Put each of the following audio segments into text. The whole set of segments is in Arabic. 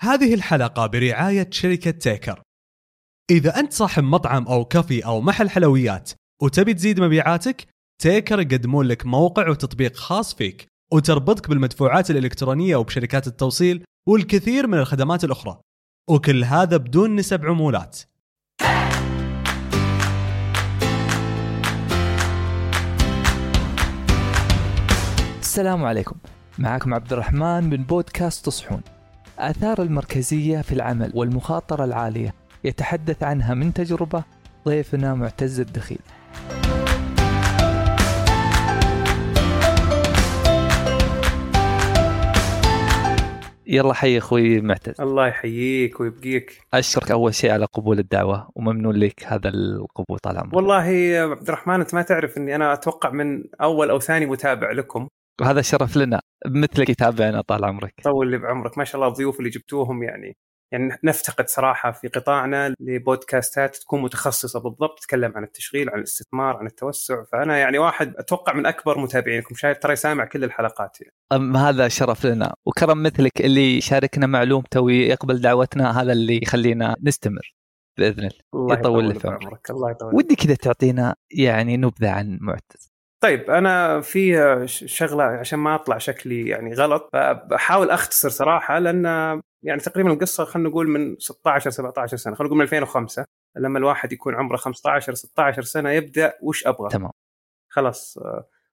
هذه الحلقة برعاية شركة تيكر. إذا أنت صاحب مطعم أو كافي أو محل حلويات وتبي تزيد مبيعاتك، تيكر يقدمون لك موقع وتطبيق خاص فيك وتربطك بالمدفوعات الإلكترونية وبشركات التوصيل والكثير من الخدمات الأخرى، وكل هذا بدون نسب عمولات. السلام عليكم، معكم عبد الرحمن من بودكاست صحون. آثار المركزية في العمل والمخاطرة العالية يتحدث عنها من تجربة ضيفنا معتز الدخيل. يلا حي أخوي معتز. الله يحييك ويبقيك. أشكرك أول شيء على قبول الدعوة وممنون لك هذا القبول طال عمرك. والله يا عبد الرحمن أنت ما تعرف أني أنا أتوقع من أول أو ثاني متابع لكم، وهذا شرف لنا مثلك يتابعنا طال عمرك. طول اللي بعمرك، ما شاء الله الضيوف اللي جبتوهم يعني نفتقد صراحة في قطاعنا لبودكاستات تكون متخصصة بالضبط، تتكلم عن التشغيل، عن الاستثمار، عن التوسع. فأنا يعني واحد أتوقع من أكبر متابعينكم، شايف ترى سامع كل الحلقات يعني. هذا شرف لنا وكرم مثلك اللي شاركنا معلومته ويقبل دعوتنا، هذا اللي يخلينا نستمر بإذن الله. يطول في عمرك. الله يطول. ودي كذا تعطينا يعني نبذة عن معتز. طيب أنا في شغلة عشان ما أطلع شكلي يعني غلط بحاول أختصر صراحة، لأن يعني تقريبا القصة خلنا نقول من 16-17 سنة، خلنا نقول من 2005، لما الواحد يكون عمره 15-16 سنة يبدأ وش أبغى. تمام. خلاص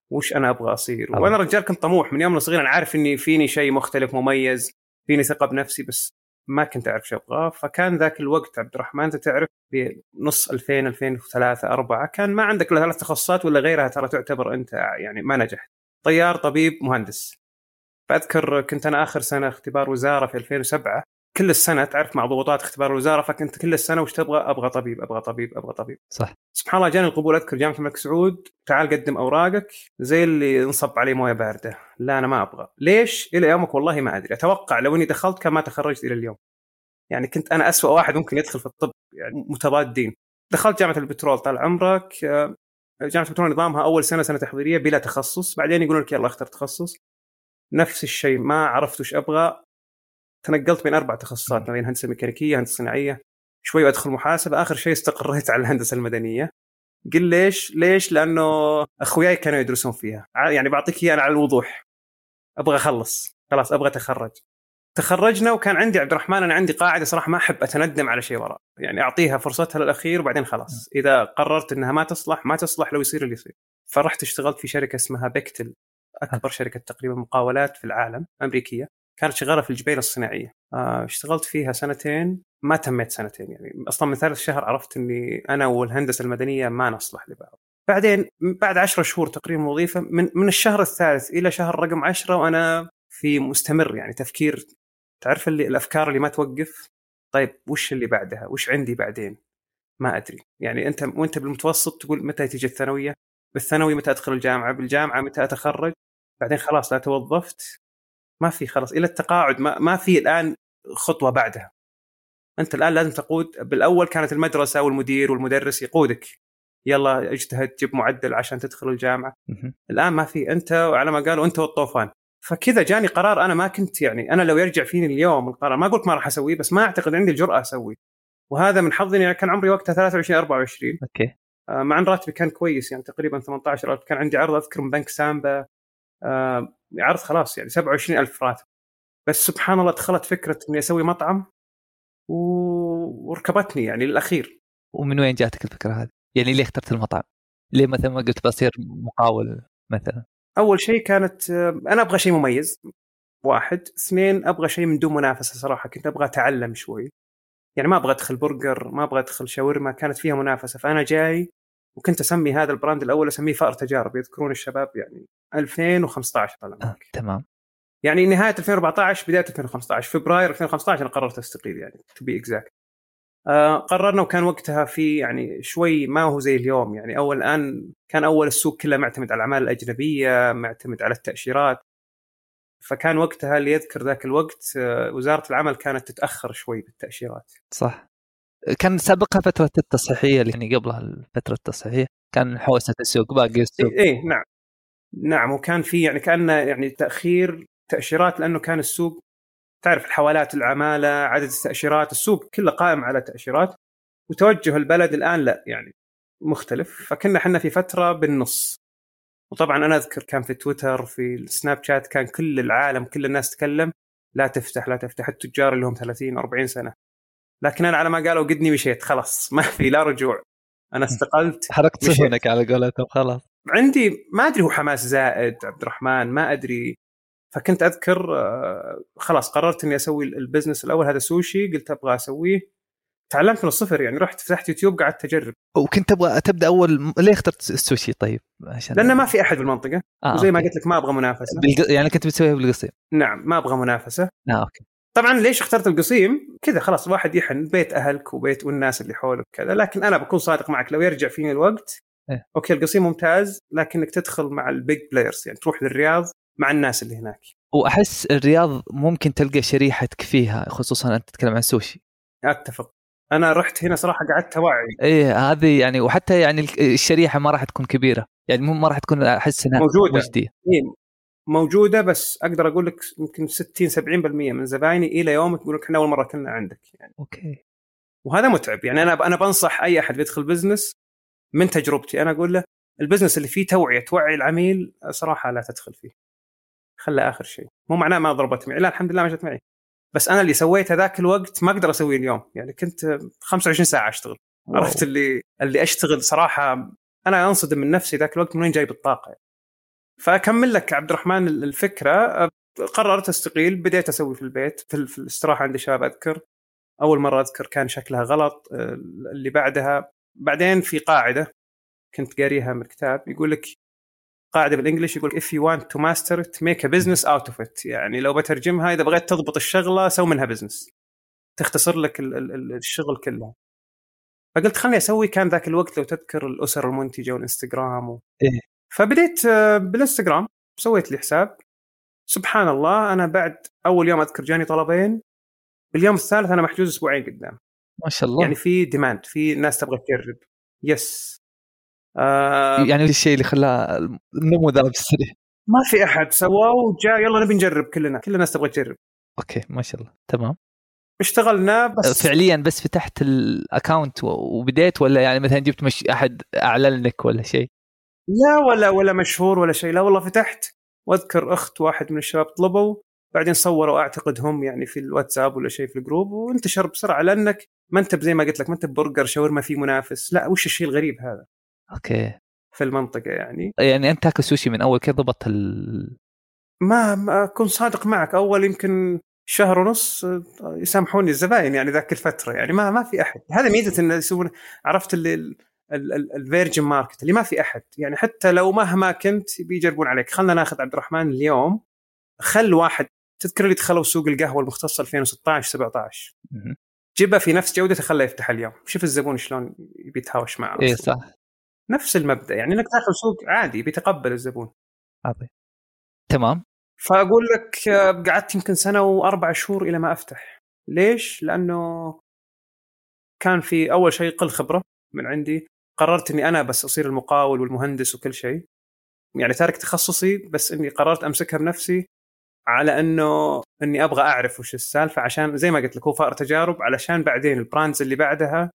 وش أنا أبغى أصير. وأنا رجال كنت طموح من يوم صغير، أنا عارف إني فيني شيء مختلف مميز، فيني ثقة بنفسي، بس ما كنت أعرف شو أبغى. فكان ذاك الوقت عبد الرحمن أنت تعرف بنص 2000-2003-2004 كان ما عندك إلا 3 تخصصات ولا غيرها، ترى تعتبر أنت يعني ما نجحت، طيار، طبيب، مهندس. فأذكر كنت أنا آخر سنة اختبار وزارة في 2007، كل السنة تعرف مع ضغوطات اختبار الوزارة، فكنت كل السنة وش تبغى؟ أبغى طبيب. صح. سبحان الله جاني القبول، أذكر جامعة الملك سعود، تعال قدم أوراقك، زي اللي انصب عليه موية باردة. لا أنا ما أبغى. ليش؟ إلى يومك والله ما أدري. أتوقع لو إني دخلت كما تخرجت إلى اليوم، يعني كنت أنا أسوأ واحد ممكن يدخل في الطب، يعني متضادين. دخلت جامعة البترول طال عمرك، جامعة البترول نظامها أول سنة تحضيرية بلا تخصص، بعدين يقولون لك يلا اختر تخصص. نفس الشيء، ما عرفت وش أبغى، تنقلت بين 4 تخصصات، بين هندسة ميكانيكية، هندسة صناعية، شوي أدخل محاسبة، آخر شيء استقريت على الهندسة المدنية. قل ليش؟ لأنه أخوياي كانوا يدرسون فيها، يعني بعطيك إياها على الوضوح، أبغى أخلص خلاص، أبغى أتخرج. تخرجنا وكان عندي عبد الرحمن، أنا عندي قاعدة صراحة ما أحب أتندم على شيء وراء، يعني أعطيها فرصتها للأخير وبعدين خلاص، إذا قررت أنها ما تصلح لو يصير اللي يصير. فرحت اشتغلت في شركة اسمها بيكتل، أكبر شركة تقريبا مقاولات في العالم، أمريكية، كانت شغالة في الجبيل الصناعية. اشتغلت فيها 2 سنين، ما تمت 2 سنين يعني، أصلا من 3 شهر عرفت أني أنا والهندسة المدنية ما نصلح لبعض. بعدين بعد 10 شهور تقريبا وظيفة، من الشهر 3 إلى شهر رقم 10 وأنا في مستمر يعني تفكير، تعرف اللي الأفكار اللي ما توقف. طيب وش اللي بعدها؟ وش عندي بعدين؟ ما أدري يعني. أنت وأنت بالمتوسط تقول متى تيجي الثانوية، بالثانوي متى أدخل الجامعة، بالجامعة متى أتخرج، بعدين خلاص لا توظفت، ما في خلاص إلى التقاعد، ما في الآن خطوة بعدها. أنت الآن لازم تقود. بالأول كانت المدرسة والمدير والمدرس يقودك، يلا اجتهد جيب معدل عشان تدخل الجامعة. الآن ما في، أنت وعلى ما قالوا أنت والطوفان. فكذا جاني قرار أنا ما كنت يعني، أنا لو يرجع فيني اليوم القرار ما قلت ما راح أسويه، بس ما أعتقد عندي الجرأة أسويه. وهذا من حظي يعني، كان عمري وقتها 23-24، أوكي، مع أن راتبي كان كويس يعني تقريبا 18,000. كان عندي عرض أذكر من بنك سامبا، عرض خلاص يعني 27,000 راتب. بس سبحان الله دخلت فكرة إني أسوي مطعم وركبتني يعني للأخير. ومن وين جاتك الفكرة هذه؟ يعني ليه اخترت المطعم؟ ليه مثلا ما قلت بصير مقاول مثلا؟ أول شيء كانت أنا أبغى شيء مميز، 1، 2 أبغى شيء من دون منافسة صراحة، كنت أبغى أتعلم شوي يعني، ما أبغى أدخل برجر، ما أبغى أدخل شاورما، كانت فيها منافسة. فأنا جاي وكنت أسمي هذا البراند الأول، أسميه فأر تجارب، يذكرون الشباب يعني 2015 طال عمرك. تمام. يعني نهاية 2014 بداية 2015، فبراير 2015 أنا قررت أستقيل يعني to be exact. قررنا، وكان وقتها في يعني شوي ما هو زي اليوم يعني، أول الآن كان أول السوق كله معتمد على الأعمال الأجنبية، معتمد على التأشيرات. فكان وقتها اللي يذكر ذاك الوقت وزارة العمل كانت تتأخر شوي بالتأشيرات. صح. كان سابقها فترة التصحيحية اللي يعني قبلها الفترة التصحيحية، كان حوسة السوق باقي السوق. إيه نعم نعم. وكان في يعني كأنه يعني تأخير تأشيرات، لأنه كان السوق تعرف الحوالات، العمالة، عدد التأشيرات، السوق كله قائم على تأشيرات، وتوجه البلد الآن لا يعني مختلف. فكنا حنا في فترة بالنص، وطبعا أنا أذكر كان في تويتر في السناب شات كان كل العالم كل الناس تكلم لا تفتح لا تفتح، التجار اللي هم 30-40 سنة. لكن أنا على ما قالوا قدني مشيت خلاص، ما في لا رجوع، أنا استقلت، حركت صحنك على قولتهم خلاص. عندي ما أدري هو حماس زائد عبد الرحمن ما أدري، فكنت أذكر خلاص قررت إني أسوي البزنس الأول هذا سوشي، قلت أبغى أسويه، تعلمت من الصفر يعني، رحت فتحت يوتيوب قعدت أجرب. وكنت أبغى تبدأ أول، ليه اخترت السوشي؟ طيب عشان لأنه ما في أحد بالمنطقة، وزي ما قلت لك ما أبغى منافسة يعني كنت بتسويها بالقصيم. نعم ما أبغى منافسة. أوكي. طبعا ليش اخترت القصيم كذا؟ خلاص واحد يحن بيت أهلك وبيت والناس اللي حولك كذا، لكن أنا بكون صادق معك لو يرجع فيني الوقت أوكي القصيم ممتاز، لكنك تدخل مع البيج بلايرز يعني تروح للرياض مع الناس اللي هناك. وأحس الرياض ممكن تلقى شريحتك فيها، خصوصا أنت تتكلم عن سوشي. أتفق، أنا رحت هنا صراحة قعدت واعي. إيه هذه يعني، وحتى يعني الشريحة ما راح تكون كبيرة يعني، ما راح تكون أحس أنها موجودة. موجودة بس أقدر أقول لك يمكن 60-70% من زبايني إلى يومك يقولون إحنا أول مرة كنا عندك يعني. أوكي. وهذا متعب يعني، أنا بنصح أي أحد يدخل بزنس من تجربتي، أنا أقول له البزنس اللي فيه توعية توعي العميل صراحة لا تدخل فيه، خلى آخر شيء. مو معناه ما ضربت معي، لا الحمد لله ما جت معي، بس أنا اللي سويته ذاك الوقت ما أقدر أسويه اليوم يعني، كنت 25 ساعة أشتغل. أوه. عرفت اللي أشتغل صراحة أنا أنصدم من نفسي ذاك الوقت منين جايب الطاقة يعني. فأكمل لك عبد الرحمن الفكرة، قررت أستقيل، بديت أسوي في البيت في الاستراحة عند الشباب. أذكر أول مرة أذكر كان شكلها غلط، اللي بعدها بعدين في قاعدة كنت قاريها من كتاب يقول لك قاعدة بالإنجليش يقول if you want to master it make a business out of it، يعني لو بترجمها إذا بغيت تضبط الشغلة سوي منها بزنس، تختصر لك الشغل كله. فقلت خلني أسوي، كان ذاك الوقت لو تذكر الأسر المنتجة والإنستغرام فبديت بالإنستغرام، سويت لي حساب. سبحان الله أنا بعد أول يوم أذكر جاني طلبين، باليوم الثالث أنا محجوز أسبوعين قدام. ما شاء الله يعني في ديماند، في ناس تبغى تجرب. يس يعني الشيء اللي خلاه النمو ذا بالسريع ما في أحد سواه وجاء يلا نبي نجرب، كل الناس تبغى تجرب. أوكي ما شاء الله تمام. اشتغلنا بس فعليا بس فتحت الأكاونت وبديت، ولا يعني مثلا جبت مش أحد أعلن لك ولا شيء؟ لا ولا مشهور ولا شيء، لا والله فتحت. وأذكر أخت واحد من الشباب طلبوا، بعدين صوروا أعتقد هم يعني في الواتساب ولا شيء في الجروب، وانتشر بسرعة لأنك ما أنت زي ما قلت لك ما أنت برجر شاورما في منافس، لا وش الشيء الغريب هذا. أوكي في المنطقة يعني أنت تاكل سوشي من أول كيف ضبط ما أكون صادق معك أول يمكن شهر ونص يسامحوني الزبائن يعني ذاك الفترة يعني ما في أحد. هذا ميزة إن يسوون، عرفت اللي الفيرجن ماركت اللي ما في أحد يعني، حتى لو مهما كنت بيجربون عليك. خلنا ناخذ عبد الرحمن اليوم، خل واحد تذكر اللي دخلوا سوق القهوة المختصة 2016-17 جيبها في نفس جودته خله يفتح اليوم، شوف الزبون شلون بيتهاوش معه. إيه صح، نفس المبدأ يعني انك داخل سوق عادي بيتقبل الزبون. عادي تمام. فأقول لك قعدت يمكن 1 و4 شهور إلى ما أفتح. ليش؟ لأنه كان في أول شيء قل خبرة من عندي، قررت أني أنا بس أصير المقاول والمهندس وكل شيء يعني، تارك تخصصي بس أني قررت أمسكها بنفسي على أنه أني أبغى أعرف وش السالفة، عشان زي ما قلت لك هو فأر تجارب، علشان بعدين البراندز اللي بعدها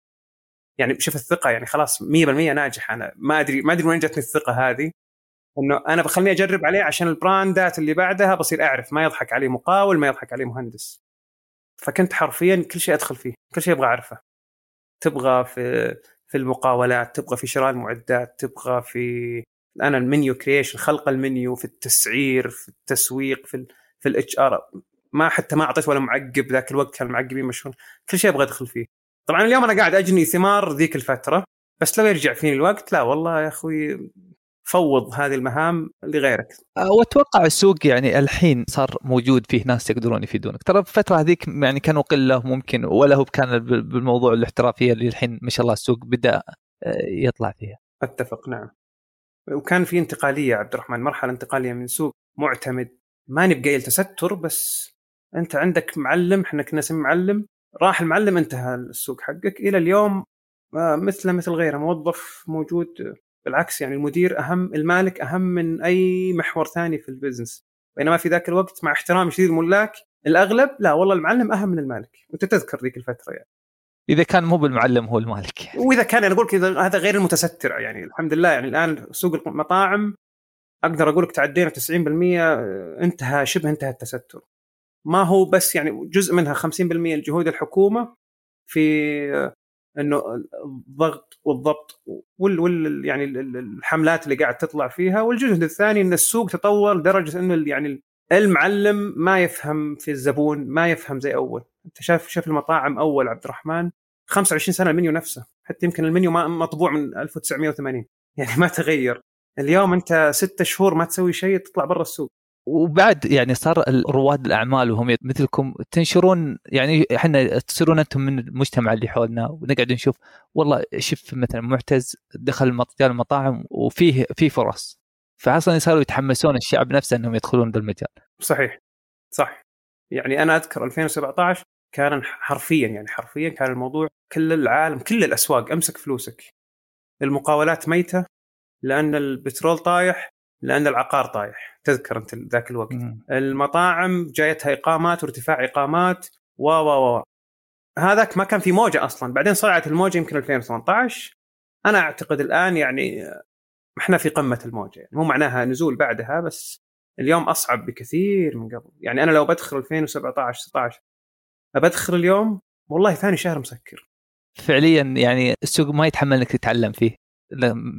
يعني بشوف الثقة يعني خلاص 100% ناجح. أنا ما أدري وين جتني الثقة هذه أنه أنا بخلني أجرب عليه عشان البراندات اللي بعدها بصير أعرف، ما يضحك عليه مقاول، ما يضحك عليه مهندس. فكنت حرفيا كل شيء أدخل فيه، كل شيء أبغى أعرفه، تبغى في المقاولات، تبغى في شراء المعدات، تبغى في أنا المنيو كرييشن، خلق المنيو، في التسعير، في التسويق، في الاتش ار، ما حتى ما أعطيت ولا معقب، ذاك الوقت كان المعقبين مشهور، كل شيء أبغى أدخل فيه. طبعا اليوم أنا قاعد أجني ثمار ذيك الفترة، بس لو يرجع فيني الوقت لا والله يا أخوي فوض هذه المهام لغيرك. وأتوقع السوق يعني الحين صار موجود فيه ناس يقدرون يفيدونك، ترى الفترة هذيك يعني كانوا قلة ممكن، ولا هو كان بالموضوع الاحترافية اللي الحين ما شاء الله السوق بدأ يطلع فيها. أتفق نعم. وكان في انتقالية عبد الرحمن، مرحلة انتقالية من سوق معتمد ما نبقى التستر، بس أنت عندك معلم، إحنا كنا نسمي معلم، راح المعلم انتهى السوق حقك. إلى اليوم مثل غيره، موظف موجود. بالعكس يعني المدير أهم، المالك أهم من أي محور ثاني في البيزنس، بينما في ذاك الوقت مع احترام شديد الملاك الأغلب لا والله المعلم أهم من المالك، وأنت تذكر ذيك الفترة يعني. إذا كان مو بالمعلم هو المالك يعني. وإذا كان أنا أقول لك هذا غير المتستر يعني، الحمد لله يعني الآن سوق المطاعم أقدر أقول لك تعدينا 90% انتهى، شبه انتهى التستر. ما هو بس يعني جزء منها 50% الجهود الحكومة في إنه الضغط والضبط وال يعني الحملات اللي قاعد تطلع فيها، والجزء الثاني إن السوق تطور لدرجة إنه يعني المعلم ما يفهم في الزبون، ما يفهم زي أول. أنت شاف المطاعم أول عبد الرحمن 25 سنة المنيو نفسه، حتى يمكن المنيو ما مطبوع من 1980 يعني ما تغير. اليوم أنت 6 شهور ما تسوي شيء تطلع برا السوق. وبعد يعني صار رواد الأعمال وهم مثلكم تنشرون يعني، احنا تصيرون أنتم من المجتمع اللي حولنا ونقعد نشوف والله شف مثلا معتز دخل مجال المطاعم وفيه فرص، فأصلا صاروا يتحمسون الشعب نفسه أنهم يدخلون بالمجال. صحيح صح، يعني أنا أذكر 2017 كان حرفيا يعني حرفيا كان الموضوع كل العالم كل الأسواق أمسك فلوسك، المقاولات ميتة لأن البترول طايح لأن العقار طايح، تذكر أنت ذاك الوقت. المطاعم جايتها إقامات وارتفاع إقامات هذاك ما كان في موجة أصلا، بعدين صارت الموجة يمكن 2018. أنا أعتقد الآن يعني إحنا في قمة الموجة يعني، مو معناها نزول بعدها، بس اليوم أصعب بكثير من قبل. يعني أنا لو بدخل 2017-16 أبدخل اليوم والله ثاني شهر مسكر فعليا يعني. السوق ما يتحمل أنك تتعلم فيه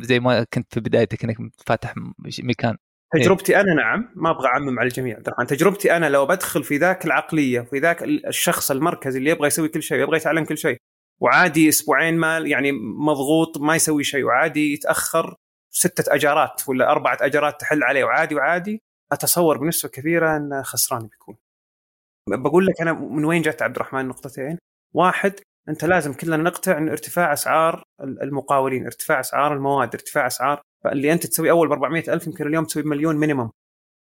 زي ما كنت في بدايتك انك فاتح مكان. تجربتي انا نعم ما ابغى اعمم على الجميع طبعا، تجربتي انا لو بدخل في ذاك العقليه في ذاك الشخص المركزي اللي يبغى يسوي كل شيء، يبغى يتعلم كل شيء، وعادي اسبوعين ما يعني مضغوط ما يسوي شيء، وعادي يتاخر 6 أجارات ولا 4 أجارات تحل عليه، وعادي اتصور بنسبه كبيره ان خسران بيكون. بقول لك انا من وين جت عبد الرحمن نقطتين. واحد، أنت لازم كلنا نقطع عن ارتفاع أسعار المقاولين، ارتفاع أسعار المواد، ارتفاع أسعار اللي أنت تسوي أول 400,000 يمكن اليوم تسوي 1,000,000 مينيمم.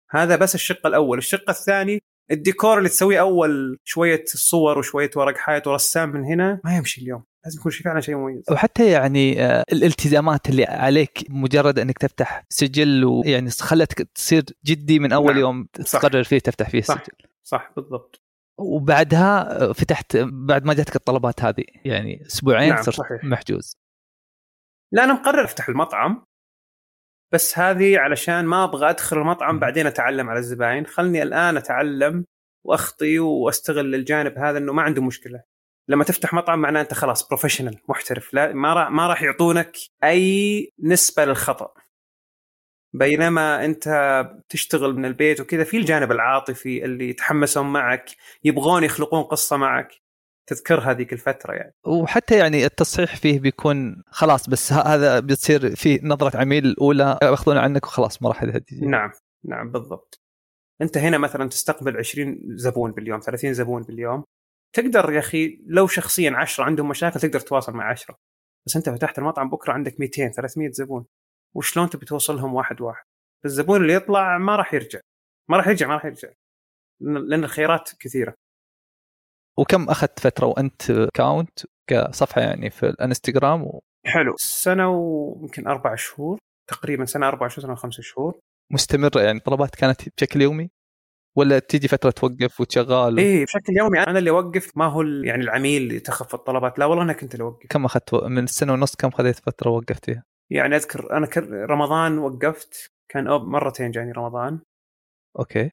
هذا بس الشق الأول. الشق الثاني، الديكور اللي تسويه أول شوية صور وشوية ورق حائط ورسام من هنا ما يمشي اليوم، لازم يكون شيء فعلا شيء مميز. وحتى يعني الالتزامات اللي عليك مجرد أنك تفتح سجل، ويعني خلتك تصير جدي من أول يوم تقرر فيه تفتح فيه صح. سجل صح بالضبط. وبعدها فتحت بعد ما جاتك الطلبات هذه يعني أسبوعين صرت محجوز. لا أنا مقرر أفتح المطعم، بس هذه علشان ما أبغى أدخل المطعم بعدين أتعلم على الزبائن، خلني الآن أتعلم وأخطي وأستغل الجانب هذا إنه ما عنده مشكلة. لما تفتح مطعم معناه أنت خلاص بروفيشنال محترف، لا ما راح يعطونك أي نسبة للخطأ، بينما أنت تشتغل من البيت وكذا في الجانب العاطفي اللي يتحمسون معك يبغون يخلقون قصة معك، تذكر هذيك الفترة يعني. وحتى يعني التصحيح فيه بيكون خلاص، بس هذا بتصير فيه نظرة عميل الأولى يأخذون عنك وخلاص ما راح يهدي. نعم نعم بالضبط. أنت هنا مثلا تستقبل 20 زبون باليوم، 30 زبون باليوم، تقدر يا أخي لو شخصيا 10 عندهم مشاكل تقدر تواصل مع 10، بس أنت فتحت المطعم بكرة عندك 200-300 زبون، وشلون تبي توصلهم واحد واحد؟ الزبون اللي يطلع ما راح يرجع لأن الخيارات كثيرة. وكم أخذت فترة وأنت كاونت كصفحة يعني في الانستغرام حلو؟ سنة ويمكن 4 شهور تقريبا، سنة 4 شهور سنة 5 شهور مستمرة يعني. طلبات كانت بشكل يومي ولا تيجي فترة توقف وتشغال؟ إيه بشكل يومي. أنا اللي وقف ما هو يعني العميل يتخفى الطلبات، لا والله أنا كنت اللي وقف. كم أخذت من السنة ونص كم خذيت فترة وقفت فيها؟ يعني أذكر أنا رمضان وقفت، كان مرتين جاني رمضان. أوكي.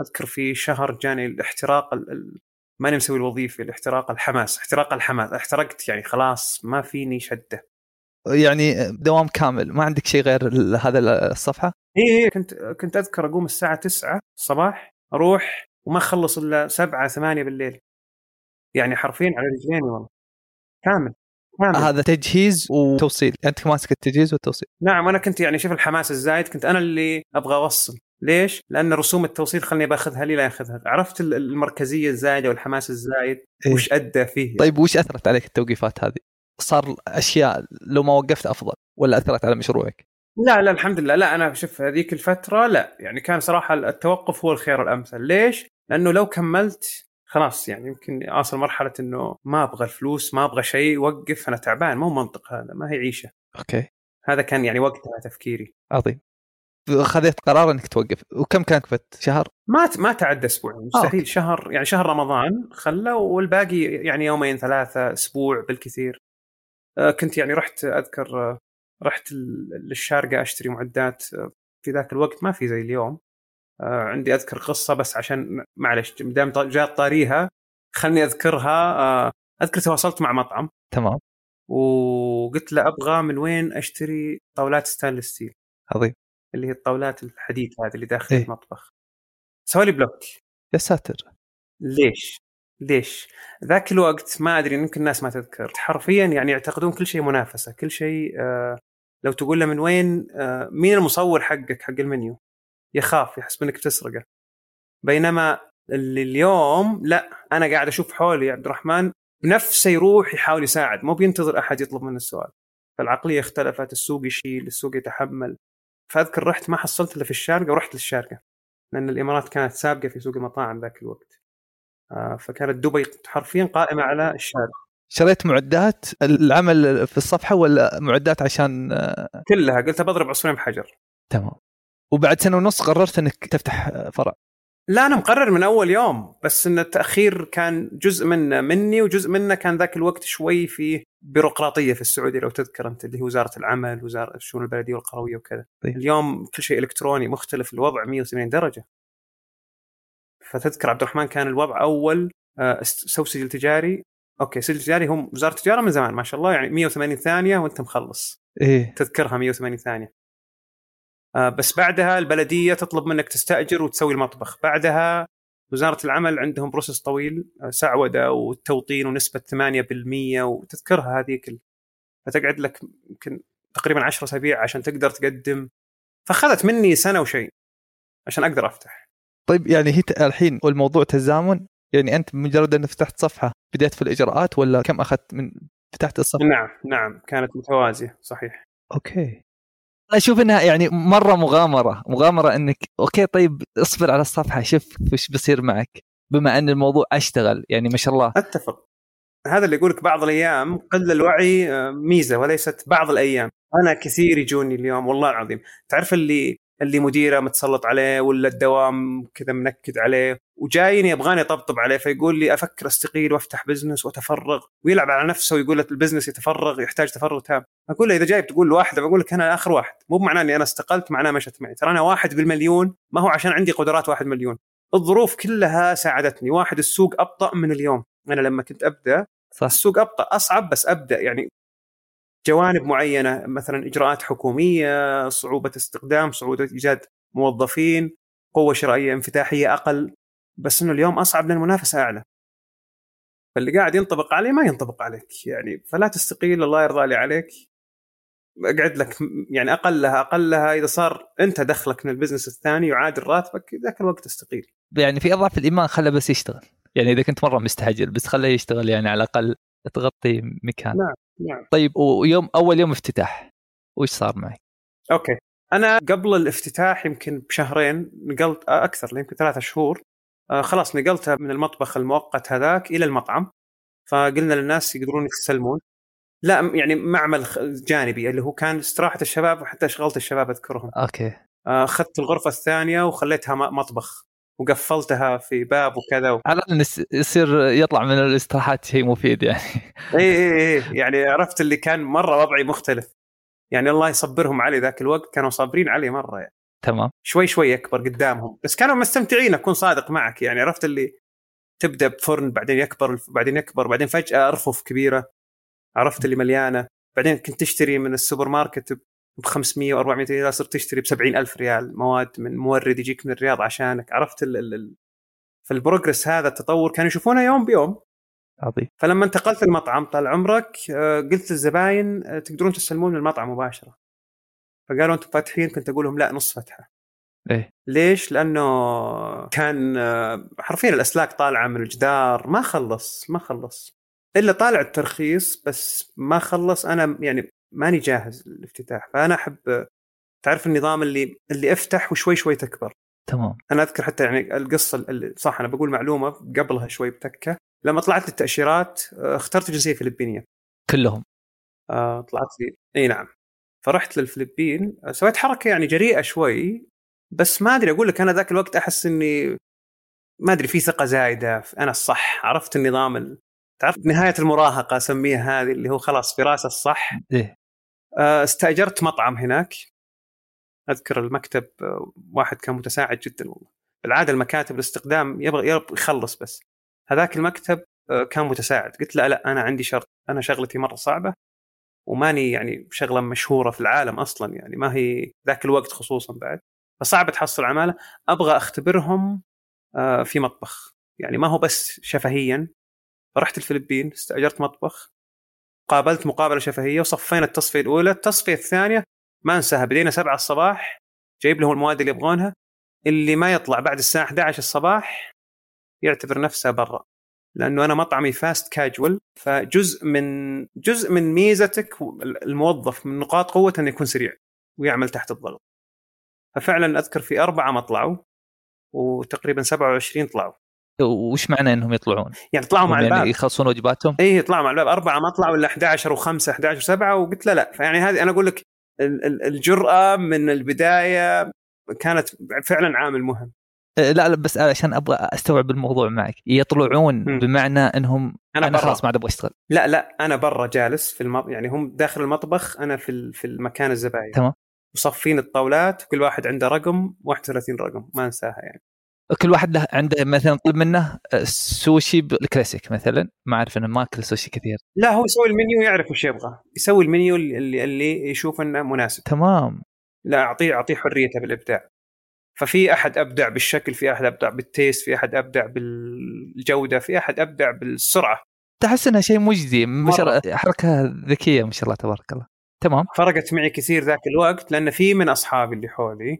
أذكر في شهر جاني الاحتراق، ما أنا مسوي الوظيفة، الاحتراق الحماس، احترقت يعني خلاص ما فيني شدة يعني. دوام كامل ما عندك شيء غير هذا الصفحة؟ إيه كنت أذكر أقوم الساعة 9 الصباح أروح وما أخلص إلا 7-8 بالليل يعني، حرفين على رجليني والله كامل. هذا تجهيز وتوصيل، أنت ماسك التجهيز والتوصيل؟ نعم أنا كنت يعني شوف الحماس الزايد كنت أنا اللي أبغى أوصل. ليش؟ لأن رسوم التوصيل خلني بأخذها لي لا أخذها. عرفت المركزية الزايدة والحماس الزايد وش أدى فيه. طيب وش أثرت عليك التوقيفات هذه؟ صار أشياء لو ما وقفت أفضل ولا أثرت على مشروعك؟ لا الحمد لله. لا أنا شوف هذيك الفترة لا يعني كان صراحة التوقف هو الخيار الأمثل. ليش؟ لأنه لو كملت خلاص يعني يمكن أصل مرحلة إنه ما أبغى الفلوس ما أبغى شيء، وقف أنا تعبان، مو منطق هذا، ما هي عيشة. أوكي. هذا كان يعني وقتها تفكيري. عظيم. خذيت قرار انك توقف. وكم كان كفت شهر؟ ما تعدى اسبوع مستحيل. شهر يعني شهر رمضان خلى، والباقي يعني يومين ثلاثه اسبوع بالكثير. كنت يعني رحت اذكر رحت للشارقه اشتري معدات في ذاك الوقت، ما في زي اليوم. عندي اذكر قصه بس عشان معلش مدام جات طاريها خلني اذكرها. اذكر تواصلت مع مطعم تمام وقلت له ابغى من وين اشتري طاولات ستانلس ستيل عظيم اللي هي الطاولات الحديد هذه اللي داخل المطبخ. سوالي بلوك يا ساتر. ليش ذاك الوقت ما أدري، يمكن الناس ما تذكر حرفيا، يعني يعتقدون كل شيء منافسة كل شيء. لو تقول له من وين مين المصور حقك حق المنيو يخاف يحسب انك بتسرقه. بينما اللي اليوم لا، أنا قاعد أشوف حولي عبد الرحمن بنفسه يروح يحاول يساعد، مو بينتظر أحد يطلب منه السؤال. فالعقلية اختلفت، السوق يشيل السوق يتحمل. فأذكر رحت ما حصلت إلا في الشارقة، ورحت للشارقة لأن الإمارات كانت سابقة في سوق المطاعم ذاك الوقت، فكانت دبي حرفيا قائمة على الشارقة. شريت معدات العمل في الصفحة ولا معدات عشان كلها قلت بضرب عصفورين بحجر. تمام. وبعد سنة ونص قررت أنك تفتح فرع؟ لا أنا مقرر من أول يوم، بس إن التأخير كان جزء مني وجزء منه كان ذاك الوقت شوي في بيروقراطية في السعودية لو تذكر أنت، اللي هي وزارة العمل وزارة الشؤون البلدية والقروية وكذا. اليوم كل شيء إلكتروني، مختلف الوضع 180 درجة. فتذكر عبد الرحمن كان الوضع أول سو سجل تجاري، أوكي سجل تجاري هم وزارة التجارة من زمان ما شاء الله، يعني 180 ثانية وأنت مخلص. تذكرها 180 ثانية. بس بعدها البلدية تطلب منك تستأجر وتسوي المطبخ. بعدها وزارة العمل عندهم بروسس طويل، سعودة والتوطين ونسبة 8%، وتذكرها هذيك فتقعد لك يمكن تقريبا 10 أسابيع عشان تقدر تقدم. فأخذت مني سنة وشيء عشان أقدر أفتح. طيب يعني هي الحين والموضوع تزامن، يعني أنت مجرد أن فتحت صفحة بديت في الإجراءات ولا كم أخذت من فتحت الصفحة؟ نعم كانت متوازية صحيح. أوكي أشوف إنها يعني مرة مغامرة إنك أوكي طيب اصبر على الصفحة شوف وش بيصير معك، بما أن الموضوع أشتغل يعني ما شاء الله. أتفق. هذا اللي يقولك بعض الأيام قل الوعي ميزة وليست بعض الأيام. أنا كثير يجوني اليوم والله العظيم تعرف اللي مديره متسلط عليه ولا الدوام كذا منكد عليه وجايني يبغاني أطبطب عليه، فيقول لي أفكر استقيل وأفتح بزنس وأتفرغ، ويلعب على نفسه ويقول لك البزنس يتفرغ يحتاج تفرغ تام. أقول له إذا جاي بتقول لواحد بقول لك أنا آخر واحد، مو بمعنى أني أنا استقلت معناه مشت معي، ترى أنا 1 بالمليون، ما هو عشان عندي قدرات 1 مليون. الظروف كلها ساعدتني. 1 السوق أبطأ من اليوم، أنا لما كنت أبدأ السوق أبطأ أصعب، بس أبدأ يعني جوانب معينة مثلا إجراءات حكومية، صعوبة استقدام، صعوبة إيجاد موظفين، قوة شرائية انفتاحية أقل، بس إنه اليوم أصعب لأن المنافسة أعلى. فاللي قاعد ينطبق عليه ما ينطبق عليك يعني، فلا تستقيل الله يرضى لي عليك، أقعد لك يعني أقلها إذا صار أنت دخلك من البزنس الثاني يعادل راتبك ذاك الوقت استقيل. يعني في أضعف الإيمان خلى بس يشتغل، يعني إذا كنت مرة مستعجل بس خلى يشتغل يعني على الأقل تغطي مكان. نعم. طيب ويوم أول يوم افتتاح وش صار معي؟ أوكي أنا قبل الافتتاح يمكن بشهرين نقلت أكثر يمكن 3 شهور، خلاص نقلتها من المطبخ المؤقت هذاك إلى المطعم. فقلنا للناس يقدرون يتسلمون، لا يعني معمل جانبي اللي هو كان استراحة الشباب وحتى شغلت الشباب أذكرهم. أوكي أخذت الغرفة الثانية وخليتها مطبخ وقفلتها في باب وكذا على أن يصير يطلع من الاستراحات شيء مفيد يعني. إيه يعني عرفت اللي كان مرة وضعي مختلف يعني، الله يصبرهم علي ذاك الوقت كانوا صابرين علي مرة يعني. تمام. شوي أكبر قدامهم بس كانوا مستمتعين، أكون صادق معك يعني. عرفت اللي تبدأ بفرن بعدين يكبر بعدين فجأة أرفف كبيرة عرفت اللي مليانة، بعدين كنت تشتري من السوبر ماركت ب500 و400 ريال صرت تشتري ب70,000 ريال مواد من مورد يجيك من الرياض عشانك. عرفت فالبروجرس هذا التطور كانوا يشوفونه يوم بيوم. عظيم. فلما انتقلت المطعم طال عمرك قلت للزباين تقدرون تسلمون من المطعم مباشرة، فقالوا أنتم فاتحين؟ كنت أقول لهم لا نص فتحة. إيه؟ ليش؟ لأنه كان حرفيا الأسلاك طالعة من الجدار، ما خلص إلا طالع الترخيص بس ما خلص. أنا يعني ماني جاهز للافتتاح، فأنا أحب تعرف النظام اللي أفتح وشوي تكبر. تمام. أنا أذكر حتى يعني القصة صح أنا بقول معلومة قبلها شوي بتكة، لما طلعت للتأشيرات اخترت جنسية فلبينية كلهم. طلعت لي أي نعم. فرحت للفلبين، سويت حركة يعني جريئة شوي، بس ما أدري أقول لك أنا ذاك الوقت أحس إني ما أدري في ثقة زايدة أنا الصح، عرفت النظام تعرف نهاية المراهقة أسميها هذه اللي هو خلاص فراسة الصح. استأجرت مطعم هناك، أذكر المكتب واحد كان متساعد جدا والله، بالعادة المكاتب الاستقدام يبغى يخلص، بس هذاك المكتب كان متساعد. قلت لا لا أنا عندي شرط، أنا شغلتي مرة صعبة وماني يعني شغلة مشهورة في العالم أصلا، يعني ما هي ذاك الوقت خصوصا بعد، فصعب تحصل عمالة، أبغى أختبرهم في مطبخ يعني ما هو بس شفهيا. رحت الفلبين استأجرت مطبخ، قابلت مقابلة شفهية وصفينا التصفية الأولى. التصفية الثانية ما أنساها، بدينا 7 الصباح جايب لهم المواد اللي يبغونها، اللي ما يطلع بعد الساعة 11 الصباح يعتبر نفسه برا، لأنه أنا مطعمي فاست كاجول، فجزء من ميزتك الموظف من نقاط قوة أن يكون سريع ويعمل تحت الضغط. ففعلا أذكر في 4 ما طلعوا وتقريبا 27 طلعوا. وش معنى انهم يطلعون؟ يعني طلعوا مع الباب، يعني يخلصون وجباتهم. اي طلعوا مع الباب، 4 ما طلعوا الا 11 و5 11 و7، وقلت لا لا. فيعني هذه انا اقول لك الجرأة من البداية كانت فعلا عامل مهم. لا بس عشان ابغى استوعب الموضوع معك، يطلعون بمعنى انهم انا خلاص ما ابغى اشتغل. لا لا انا برا جالس في يعني هم داخل المطبخ، انا في المكان الزباين، تمام، وصفين الطاولات وكل واحد عنده رقم، 31 رقم ما انساها يعني. كل واحد له عنده مثلا طلب منه سوشي بالكلاسيك مثلا، ما اعرف انه ما اكل سوشي كثير، لا هو يسوي المنيو يعرف وش يبغى، يسوي المنيو اللي يشوف انه مناسب، تمام، لا اعطيه حريته بالابداع. ففي احد ابدع بالشكل، في احد ابدع بالتيست، في احد ابدع بالجوده، في احد ابدع بالسرعه. تحس انها شيء مجدي، حركه ذكيه ما شاء الله تبارك الله، تمام. فرقت معي كثير ذاك الوقت، لان في من اصحابي اللي حولي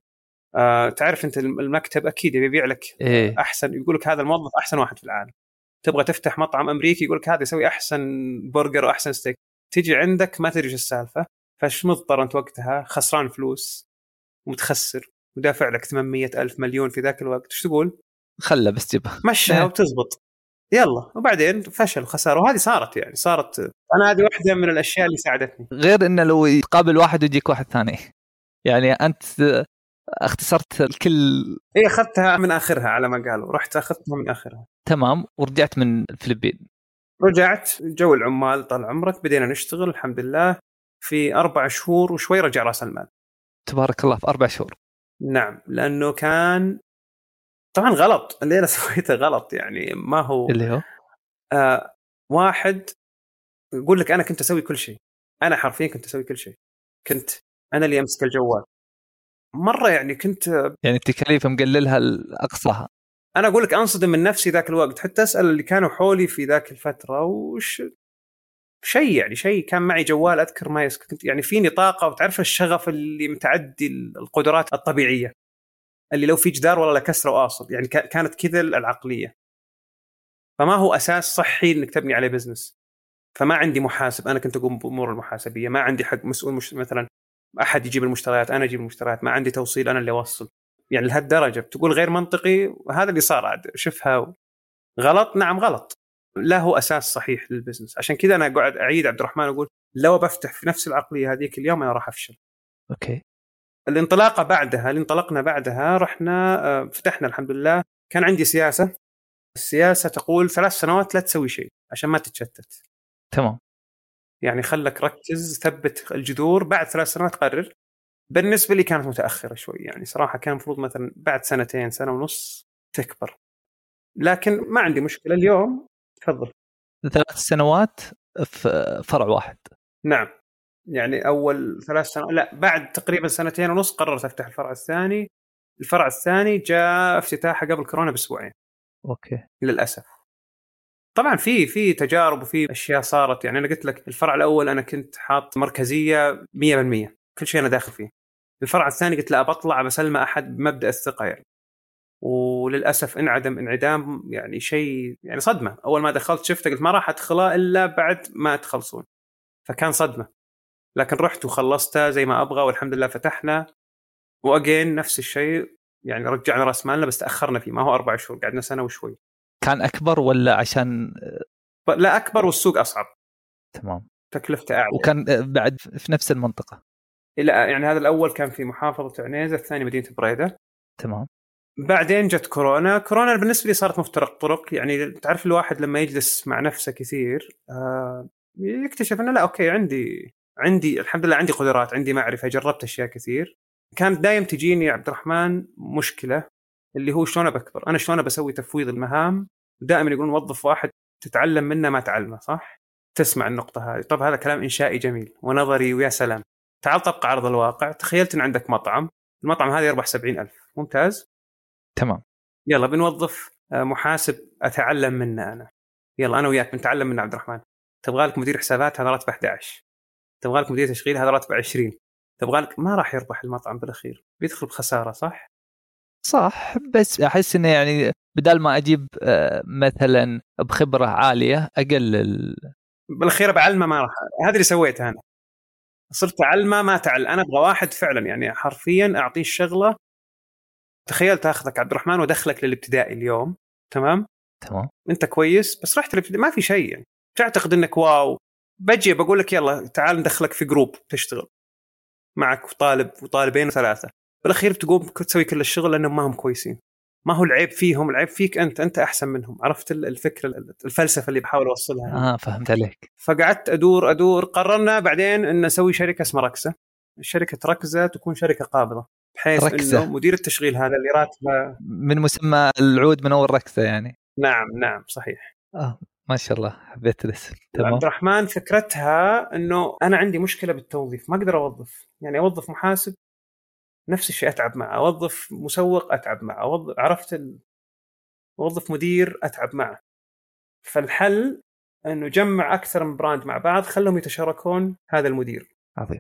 تعرف انت المكتب اكيد يبيع لك احسن، يقول لك هذا الموظف احسن واحد في العالم. تبغى تفتح مطعم امريكي يقول لك هذا يسوي احسن برجر واحسن ستيك، تيجي عندك ما تدري ايش السالفه، فش مضطر انت وقتها خسران فلوس ومتخسر ودافع لك 800 الف مليون في ذاك الوقت، ايش تقول؟ خله بس جيبها مشها وبتزبط يلا. وبعدين فشل وخساره، وهذه صارت يعني صارت. انا هذه واحده من الاشياء اللي ساعدتني، غير انه لو يقابل واحد ويجيك واحد ثاني، يعني انت اختصرت الكل. اي اخذتها من اخرها على ما قالوا، رحت اخذتها من اخرها، تمام. ورجعت من الفلبين، رجعت جو العمال طال عمرك، بدينا نشتغل الحمد لله في 4 شهور وشوي، رجع راس المال تبارك الله في 4 شهور. نعم، لانه كان طبعا غلط اللي انا سويته غلط، يعني ما هو اللي هو واحد يقول لك انا كنت اسوي كل شيء، انا حرفيا كنت اسوي كل شيء، كنت انا اللي امسك الجوال مرة، يعني كنت يعني التكاليف مقللها الأقصاها. أنا أقول لك أنصدم من نفسي ذاك الوقت، حتى أسأل اللي كانوا حولي في ذاك الفترة وش شيء، يعني شيء كان معي جوال أذكر ما يسكت، يعني فيني طاقة وتعرف الشغف اللي متعدي القدرات الطبيعية، اللي لو في جدار ولا لكسر وأصل، يعني كانت كذا العقلية. فما هو أساس صحي إنك تبني عليه بزنس. فما عندي محاسب، أنا كنت أقوم بأمور المحاسبية، ما عندي حق مسؤول مثلا أحد يجيب المشتريات، أنا أجيب المشتريات، ما عندي توصيل، أنا اللي أوصل، يعني لهالدرجة بتقول غير منطقي. وهذا اللي صار عاد شفها غلط، نعم غلط، لا هو أساس صحيح للبزنس. عشان كذا أنا قاعد أعيد عبد الرحمن أقول لو بفتح في نفس العقلية هذيك اليوم أنا راح أفشل. أوكي. الانطلاقة بعدها، اللي انطلقنا بعدها رحنا فتحنا الحمد لله، كان عندي سياسة، السياسة تقول 3 سنوات لا تسوي شيء عشان ما تتشتت، تمام، يعني خلك ركز، ثبت الجذور، بعد 3 سنوات قرر. بالنسبة لي كانت متأخرة شوي، يعني صراحة كان مفروض مثلا بعد 2 1.5 سنة تكبر، لكن ما عندي مشكلة. اليوم تفضل 3 سنوات في فرع واحد. نعم، يعني أول 3 سنوات، لا بعد تقريبا 2.5 سنة قررت أفتح الفرع الثاني. الفرع الثاني جاء افتتاحه قبل كورونا بأسبوعين. أوكي. للأسف طبعا في تجارب وفي اشياء صارت، يعني انا قلت لك الفرع الاول انا كنت حاط مركزيه 100%، كل شيء انا داخل فيه. الفرع الثاني قلت لا بطلع بسلمه احد بمبدا الثقه يعني، وللاسف انعدم انعدام، يعني شيء يعني صدمه. اول ما دخلت شفت قلت ما راح ادخلها الا بعد ما تخلصون، فكان صدمه، لكن رحت وخلصتها زي ما ابغى والحمد لله فتحنا. واجين نفس الشيء، يعني رجعنا راس مالنا بس تاخرنا فيه، ما هو 4 شهور، قعدنا 1 وشوي. كان أكبر ولا عشان لا أكبر والسوق أصعب، تمام، تكلفته أعلى، وكان بعد في نفس المنطقة. لا يعني هذا الأول كان في محافظة عنيزة، الثاني مدينة بريدة. تمام. بعدين جت كورونا. كورونا بالنسبة لي صارت مفترق طرق، يعني تعرف الواحد لما يجلس مع نفسه كثير يكتشف أنه لا أوكي عندي الحمد لله عندي قدرات، عندي معرفة، جربت أشياء كثير. كانت دايم تجيني عبد الرحمن مشكلة اللي هو شلون بكبر أنا، شلون بسوي تفويض المهام. دائما يقولون وظف واحد تتعلم منه ما تعلمه، صح؟ تسمع النقطة هذه. طب هذا كلام إنشائي جميل ونظري، ويا سلام تعال طبق عرض الواقع. تخيلت إن عندك مطعم، المطعم هذا يربح 70,000، ممتاز تمام، يلا بنوظف محاسب أتعلم منه أنا، يلا أنا وياك بنتعلم من عبد الرحمن. تبغالك مدير حسابات، هذا راتبه 11، تبغالك مدير تشغيل، هذا راتبه 20، تبغالك ما راح يربح المطعم بالأخير، بيدخل بخسارة، صح؟ صح. بس أحس إنه يعني بدل ما أجيب مثلا بخبرة عالية أقلل بالأخير بعلمه ما راح. هذا اللي سويته أنا، صرت علمه ما تعلم. أنا أبغى واحد فعلا يعني حرفيا أعطيه الشغلة. تخيل تاخذك عبد الرحمن ودخلك للابتدائي اليوم، تمام أنت كويس بس رحت الابتدائي ما في شيء، يعني تعتقد إنك واو. بجي بقول لك يلا تعال ندخلك في جروب تشتغل معك طالب وطالبين وثلاثة، بالأخير بتقوم تسوي كل الشغل لأنهم ما هم كويسين. ما هو العيب فيهم، العيب فيك أنت أحسن منهم. عرفت الفكرة، الفلسفة اللي بحاول أوصلها يعني. فهمت عليك. فقعدت أدور. قررنا بعدين أن نسوي شركة اسمها ركزة. الشركة ركزة تكون شركة قابضة، بحيث ركزة. أنه مدير التشغيل هذا اللي راتبه من مسمى العود من أول ركزة يعني. نعم صحيح. ما شاء الله حبيت الاسم. تمام. عبد الرحمن فكرتها أنه أنا عندي مشكلة بالتوظيف، ما أقدر أوظف، يعني أوظف محاسب نفس الشيء أتعب معه، أوظف مسوق أتعب معه، أوظف مدير أتعب معه. فالحل أنه جمع أكثر من براند مع بعض، خلهم يتشاركون هذا المدير. عظيم.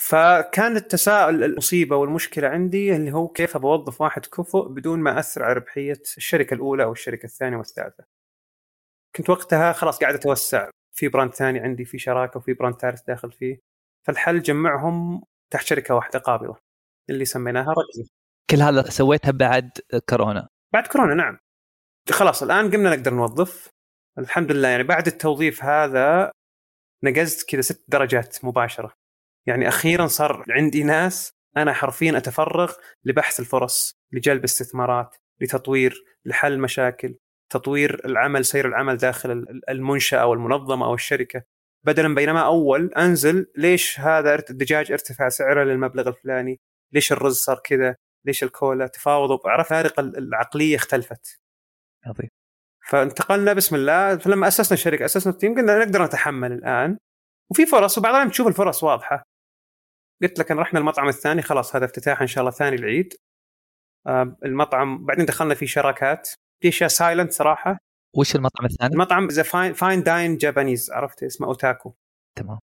فكان التساؤل المصيبة والمشكلة عندي اللي هو كيف بوظف واحد كفؤ بدون ما أثر على ربحية الشركة الأولى أو الشركة الثانية والثالثة. كنت وقتها خلاص قاعد أتوسع، في براند ثاني عندي، في شراكة، وفي براند ثالث داخل فيه. فالحل جمعهم تحت شركة واحدة قابضة اللي سميناها ركزة. كل هذا سويتها بعد كورونا. نعم خلاص الآن قمنا نقدر نوظف الحمد لله. يعني بعد التوظيف هذا نقزت كذا 6 درجات مباشرة، يعني أخيرا صار عندي ناس أنا حرفيا أتفرغ لبحث الفرص، لجلب استثمارات، لتطوير، لحل مشاكل، تطوير العمل، سير العمل داخل المنشأة أو المنظمة أو الشركة، بدلا بينما أول أنزل ليش هذا الدجاج ارتفع سعره للمبلغ الفلاني، ليش الرز صار كذا، ليش الكولا تفاوضوا. أعرف فارق العقلية اختلفت. عظيم. فانتقلنا بسم الله. فلما أسسنا الشركة، أسسنا التيم، قلنا نقدر نتحمل الآن وفي فرص، وبعض الأيام تشوف الفرص واضحة. قلت لك أن رحنا المطعم الثاني، خلاص هذا افتتاح إن شاء الله ثاني العيد. المطعم بعدين دخلنا في شراكات، في أشياء سايلنت صراحة. وش المطعم الثاني؟ المطعم فاين داين جابانيز، عرفت اسمه أوتاكو. تمام.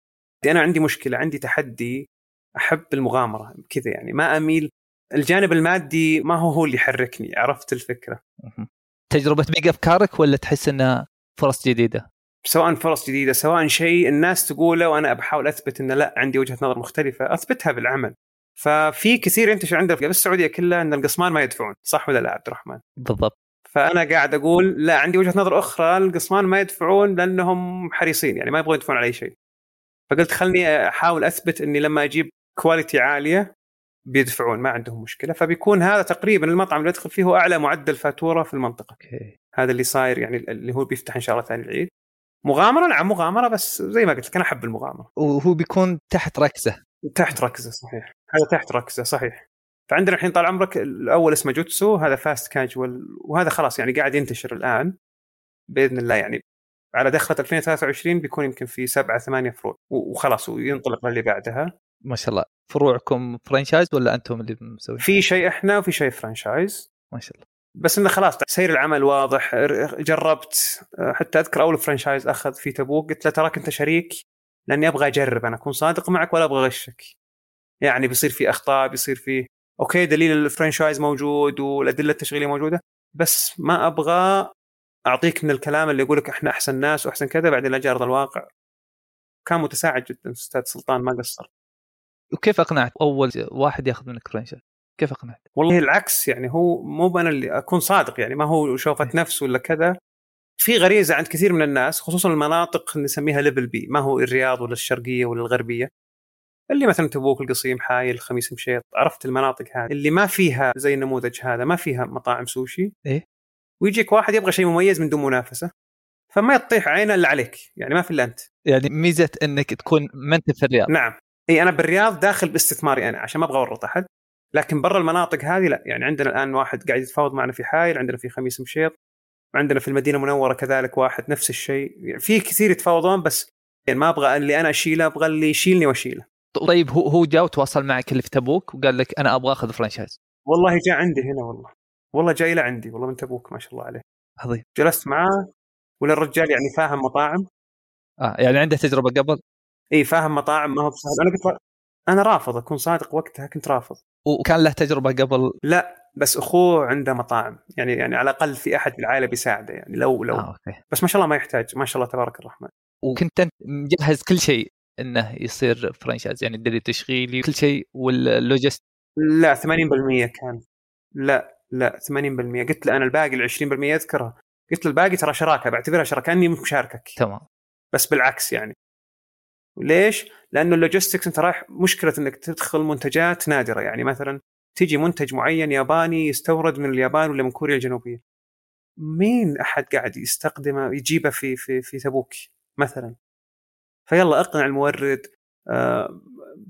أنا عندي مشكلة، عندي تحدي، أحب المغامرة كذا، يعني ما أميل الجانب المادي، ما هو اللي يحركني. عرفت الفكرة. تجربة بيق أفكارك ولا تحس إنها فرص جديدة؟ سواء فرص جديدة، سواء شيء الناس تقوله وأنا بحاول أثبت إن لا، عندي وجهة نظر مختلفة أثبتها بالعمل. ففي كثير ينتشر عندنا في السعودية كلها إن القسمان ما يدفعون، صح ولا لا عبد الرحمن؟ بالضبط. فأنا قاعد أقول لا، عندي وجهة نظر أخرى، القسمان ما يدفعون لأنهم حريصين، يعني ما يبغون يدفعون على أي شيء. فقلت خلني أحاول أثبت إني لما أجيب كواليتي عالية بيدفعون، ما عندهم مشكلة. فبيكون هذا تقريبا المطعم اللي أدخل فيه هو أعلى معدل فاتورة في المنطقة. Okay. هذا اللي صاير، يعني اللي هو بيفتح إن شاء الله ثاني العيد. مغامرة؟ نعم مغامرة، بس زي ما قلت لك أنا أحب المغامرة. وهو بيكون تحت ركزة صحيح. هذا تحت ركزة صحيح. فعندنا الحين طال عمرك الأول اسمه جوتسو، هذا فاست كاجوال، وهذا خلاص يعني قاعد ينتشر الآن بإذن الله. يعني على دخلة 2023 بيكون يمكن في 7-8 فروع وخلاص، وينطلق اللي بعدها. ما شاء الله. فروعكم فرانشايز ولا أنتم اللي مسوين؟ في شيء إحنا وفي شيء فرانشايز. ما شاء الله. بس إنه خلاص سير العمل واضح. جربت، حتى أذكر أول فرانشايز أخذ في تبوك قلت له تراك أنت شريك، لأني أبغى أجرب، أنا أكون صادق معك ولا أبغى أغشك. يعني بيصير في أخطاء، بيصير في أوكي دليل الفرانشايز موجود والأدلة التشغيلية موجودة، بس ما أبغى أعطيك من الكلام اللي يقولك إحنا أحسن ناس وأحسن كذا بعدين لا جرد الواقع. كان متساعد جدا أستاذ سلطان، ما قصر. وكيف أقنعت أول واحد يأخذ منك فرانشايز؟ كيف أقنعت؟ والله العكس، يعني هو مو أنا اللي أكون صادق، يعني ما هو شوفت نفسه ولا كذا. في غريزة عند كثير من الناس، خصوصا المناطق نسميها ليفل بي، ما هو الرياض ولا الشرقية ولا الغربية، اللي مثلا تبوك، القصيم، حايل، الخميس مشيط، عرفت المناطق هذه اللي ما فيها زي النموذج هذا، ما فيها مطاعم سوشي. إيه؟ ويجيك واحد يبغى شيء مميز من دون منافسة، فما يطيح عينه اللي عليك، يعني ما في إلا أنت. يعني ميزة أنك تكون ما أنت في الرياض. نعم، إيه، أنا بالرياض داخل باستثماري أنا عشان ما أبغى أورط أحد، لكن برا المناطق هذه لا. يعني عندنا الآن واحد قاعد يتفاوض معنا في حايل، عندنا في خميس مشيط، عندنا في المدينة المنورة كذلك واحد نفس الشيء، يعني في كثير يتفاوضون، بس يعني ما أبغى اللي أنا أشيله، أبغى اللي يشيلني وأشيله. طيب هو جاء وتواصل معك اللي في تبوك وقال لك أنا أبغى أخذ فرانشايز؟ والله جاء عندي هنا، والله جاي إلى عندي والله من تبوك، ما شاء الله عليه. عظيم. جلست معاه، ولا الرجال يعني فاهم مطاعم، يعني عنده تجربة قبل. إيه، فاهم مطاعم، ما هو بصاحب. أنا قلت أنا رافض، أكون صادق، وقتها كنت رافض. وكان له تجربة قبل؟ لا، بس أخوه عنده مطاعم، يعني على الأقل في أحد في العائلة بيساعده، يعني لو بس ما شاء الله ما يحتاج، ما شاء الله تبارك الرحمن. وكنت مجهز كل شيء إنه يصير فرانشايز، يعني الدليل التشغيلي كل شيء واللوجست؟ لا، 80% كان. لا 80%. قلت له أنا الباقي 20% أذكرها، قلت له الباقي ترى شراكة، بعتبرها شراكة، إني مشاركك. تمام. بس بالعكس يعني. ليش؟ لأنه اللوجستكس أنت رايح مشكلة إنك تدخل منتجات نادرة، يعني مثلا تيجي منتج معين ياباني يستورد من اليابان ولا من كوريا الجنوبية، مين أحد قاعد يستخدمه يجيبه في تبوك مثلا؟ فيلا أقنع المورد،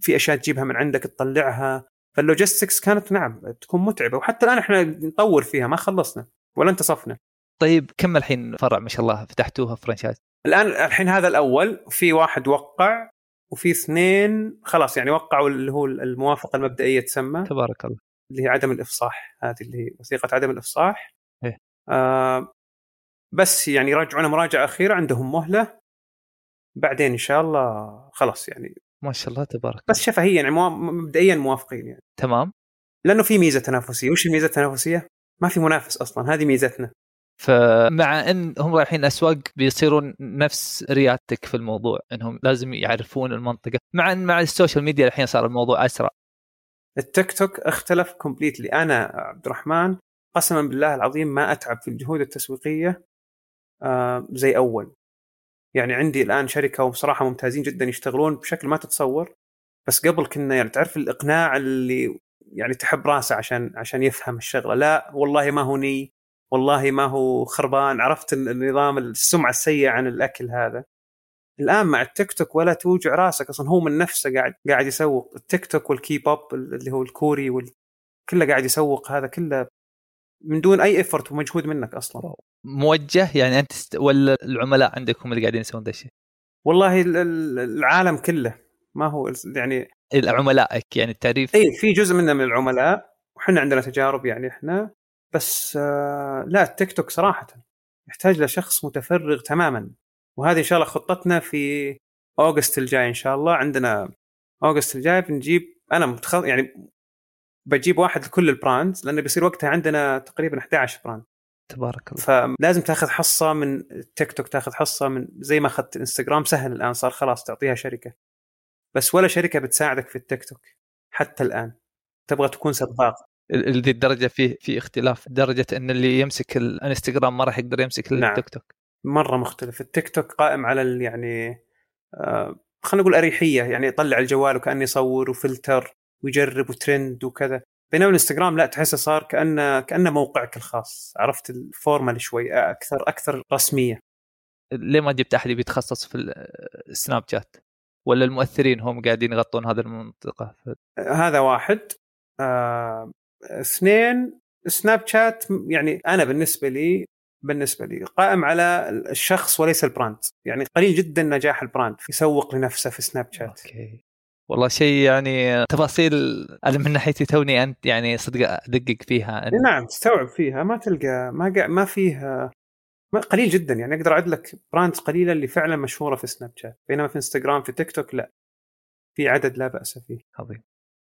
في أشياء تجيبها من عندك تطلعها. فاللوجستكس كانت نعم تكون متعبة، وحتى الآن إحنا نطور فيها، ما خلصنا ولا انتصفنا. طيب كم الحين فرع ما شاء الله فتحتوها فرانشايز؟ الحين هذا الأول، في واحد وقع، وفي 2 خلاص يعني وقعوا اللي هو الموافقة المبدئية تسمى، تبارك الله، اللي هي عدم الإفصاح، هذه اللي هي وثيقة عدم الإفصاح. إيه. بس يعني راجعونا مراجعة أخيرة، عندهم مهلة، بعدين إن شاء الله خلاص يعني ما شاء الله تبارك. بس شفهيا يعني مبدئيا موافقين يعني. تمام. لأنه في ميزة تنافسية. وش الميزة التنافسية؟ ما في منافس أصلا، هذه ميزتنا. فمع أن هم رايحين أسواق بيصيرون نفس ريادتك في الموضوع، أنهم لازم يعرفون المنطقة، مع أن مع السوشيال ميديا الحين صار الموضوع أسرع. التيك توك اختلف كومبليتلي. أنا عبد الرحمن قسما بالله العظيم ما أتعب في الجهود التسويقية زي أول. يعني عندي الآن شركة وبصراحة ممتازين جدا يشتغلون بشكل ما تتصور، بس قبل كنا يعني تعرف الإقناع اللي يعني تحب راسه عشان يفهم الشغلة. لا والله ما هو ني، والله ما هو خربان، عرفت النظام، السمعة السيئة عن الأكل هذا. الآن مع التيك توك ولا توجع راسك أصلا، هو من نفسه قاعد يسوق. التيك توك والكيبوب اللي هو الكوري كله قاعد يسوق، هذا كله من دون أي إفرت ومجهود منك أصلا. موجه يعني أنت ولا العملاء عندكم اللي قاعدين يسوون ذا الشيء؟ والله العالم كله، ما هو يعني العملائك يعني التعريف. أي في جزء مننا من العملاء، وحنا عندنا تجارب يعني إحنا، بس لا التيك توك صراحة يحتاج لشخص متفرغ تماما. وهذه إن شاء الله خطتنا في أوغست الجاي إن شاء الله. عندنا أوغست الجاي بنجيب، أنا يعني بجيب واحد لكل البراندز، لأنه بيصير وقتها عندنا تقريبا 11 براند. تبارك الله. فلازم تاخذ حصة من التيك توك، تاخذ حصة من زي ما أخذت الانستغرام. سهل الآن صار خلاص تعطيها شركة، بس ولا شركة بتساعدك في التيك توك حتى الآن. تبغى تكون سباق الذي الدرجة، في اختلاف درجة أن اللي يمسك الانستغرام ما راح يقدر يمسك التيك توك. مرة مختلف. التيك توك قائم على يعني خلينا نقول أريحية، يعني يطلع الجوال وكأنه يصور وفلتر ويجرب وترند وكذا. بينما الانستغرام لا، تحسه صار كأنه موقعك الخاص، عرفت الفورمال شوي أكثر رسمية. ليه ما جبت أحد بيتخصص في السناب شات؟ ولا المؤثرين هم قاعدين يغطون هذا المنطقة؟ هذا واحد. 2 سناب شات يعني أنا بالنسبة لي قائم على الشخص وليس البراند. يعني قليل جدا نجاح البراند يسوق لنفسه في سناب شات. أوكي. والله شيء يعني تفاصيل أنا من ناحيتي توني أنت يعني صدق أدقق فيها. نعم تستوعب فيها، ما تلقى ما فيها، ما قليل جدا. يعني أقدر أعد لك براندز قليلة اللي فعلا مشهورة في سناب شات، بينما في انستغرام في تيك توك لا، في عدد لا بأس فيه. عظيم.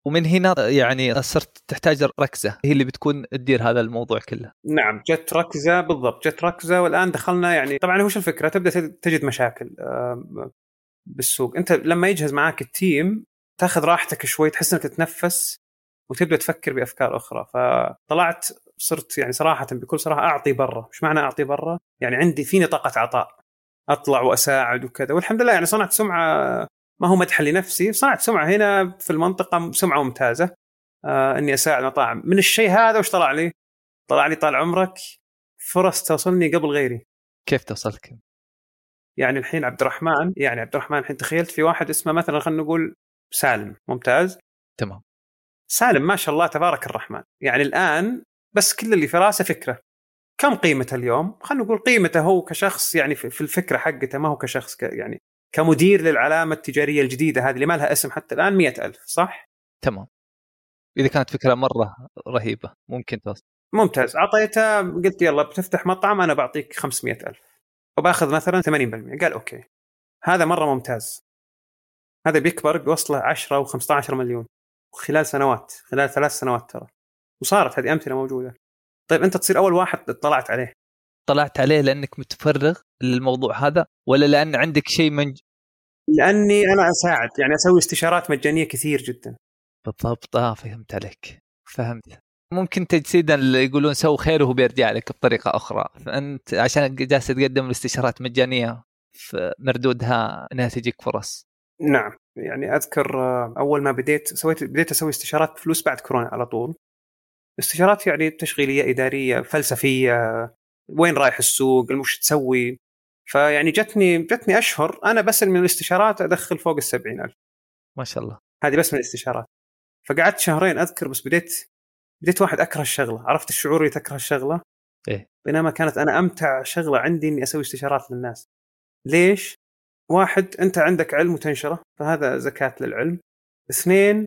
ومن هنا يعني صرت تحتاج ركزة هي اللي بتكون تدير هذا الموضوع كله. نعم جت ركزة، بالضبط جت ركزة. والآن دخلنا يعني طبعا وش الفكرة، تبدأ تجد مشاكل بالسوق. أنت لما يجهز معاك التيم تاخذ راحتك شوي، تحس أنك تتنفس وتبدأ تفكر بأفكار أخرى. فطلعت صرت يعني صراحة بكل صراحة أعطي برا. مش معنى أعطي برا يعني عندي فيني طاقة عطاء، أطلع وأساعد وكذا، والحمد لله يعني صنعت سمعة ما هو مدح لنفسي، صنعت سمعة هنا في المنطقة، سمعة ممتازة أني أساعد مطاعم. من الشيء هذا وش طلع لي؟ طلع لي طال عمرك فرص توصلني قبل غيري. كيف توصلك؟ يعني الحين عبد الرحمن الحين تخيلت في واحد اسمه مثلا خلينا نقول سالم، ممتاز تمام، سالم ما شاء الله تبارك الرحمن، يعني الآن بس كل اللي في راسه فكرة. كم قيمته اليوم؟ خلينا نقول قيمته هو كشخص يعني في الفكرة حقته، ما هو كشخص يعني كمدير للعلامة التجارية الجديدة هذه اللي ما لها اسم حتى الآن 100,000، صح؟ تمام. إذا كانت فكرة مرة رهيبة ممكن توصل. ممتاز. عطيته قلت يلا بتفتح مطعم أنا بعطيك 500,000 وباخذ مثلا 80%. قال أوكي، هذا مرة ممتاز. هذا بيكبر بيوصله 10 و15 مليون خلال 3 سنوات ترى، وصارت هذه أمثلة موجودة. طيب أنت تصير أول واحد طلعت عليه لأنك متفرغ للموضوع هذا، ولا لأن عندك شيء لأني أنا أساعد، يعني أسوي استشارات مجانية كثير جدا. بالضبط. فهمت عليك، فهمت. ممكن تجسيدا يقولون سو خير وهو بيرجع لك بطريقة أخرى، فأنت عشان جالس تقدم استشارات مجانية فمردودها أنها تجيك فرص. نعم، يعني أذكر أول ما بديت أسوي استشارات بفلوس بعد كورونا على طول. استشارات يعني تشغيلية، إدارية، فلسفية، وين رايح السوق، المش تسوي. فيعني جتني أشهر أنا بس من الاستشارات أدخل فوق 70,000. ما شاء الله. هذه بس من الاستشارات. فقعدت شهرين أذكر بس بديت واحد أكره الشغلة. عرفت الشعور اللي تكره الشغلة؟ إيه. بينما كانت أنا أمتع شغلة عندي إني أسوي استشارات للناس. ليش؟ واحد، أنت عندك علم وتنشره، فهذا زكاة للعلم. 2،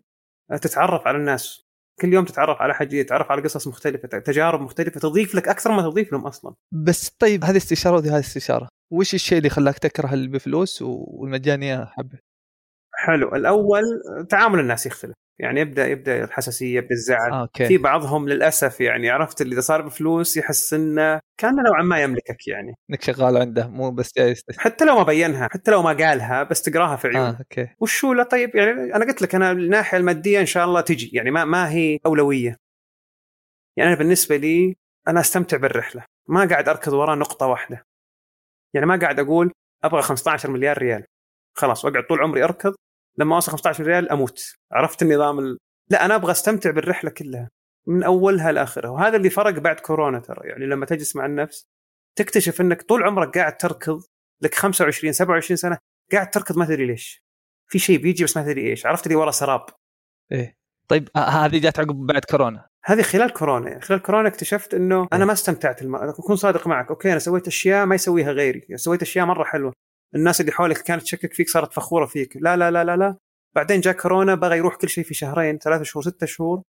تتعرف على الناس، كل يوم تتعرف على حاجة جديدة، تتعرف على قصص مختلفة، تجارب مختلفة، تضيف لك أكثر ما تضيف لهم أصلا. بس طيب هذه استشارة وهذه استشارة، وش الشيء اللي خلاك تكره اللي بفلوس والمجانية حبة؟ حلو. الأول تعامل الناس يختلف، يعني يبدأ الحساسية، يبدأ الزعل. في بعضهم للأسف يعني عرفت اللي إذا صار بفلوس يحس إنه كان نوعا ما يملكك، يعني إنك شغال عنده، مو بس حتى لو ما بينها، حتى لو ما قالها، بس تقراها في عيونه. وشو لا طيب، يعني أنا قلت لك أنا الناحية المادية إن شاء الله تجي، يعني ما هي أولوية. يعني أنا بالنسبة لي أنا أستمتع بالرحلة، ما قاعد أركض وراء نقطة واحدة. يعني ما قاعد أقول أبغى 15 مليار ريال خلاص وأقعد طول عمري أركض لما أوصل 15 ريال أموت. عرفت النظام لا، أنا أبغى أستمتع بالرحلة كلها من أولها لآخرها. وهذا اللي فرق بعد كورونا ترى، يعني لما تجلس مع النفس تكتشف أنك طول عمرك قاعد تركض، لك 25 27 سنة قاعد تركض ما تدري ليش، في شيء بيجي بس ما تدري إيش. عرفت لي ورا سراب. إيه. طيب هذه جات عقب بعد كورونا، هذه خلال كورونا اكتشفت أنه أنا ما استمتعت. أكون صادق معك، أوكي أنا سويت أشياء ما يسويها غيري، سويت أشياء مرة حلوة، الناس اللي حولك كانت تشكك فيك، صارت فخورة فيك. لا لا لا لا لا. بعدين جاء كورونا بغى يروح كل شيء في 2 شهور 3 شهور 6 شهور.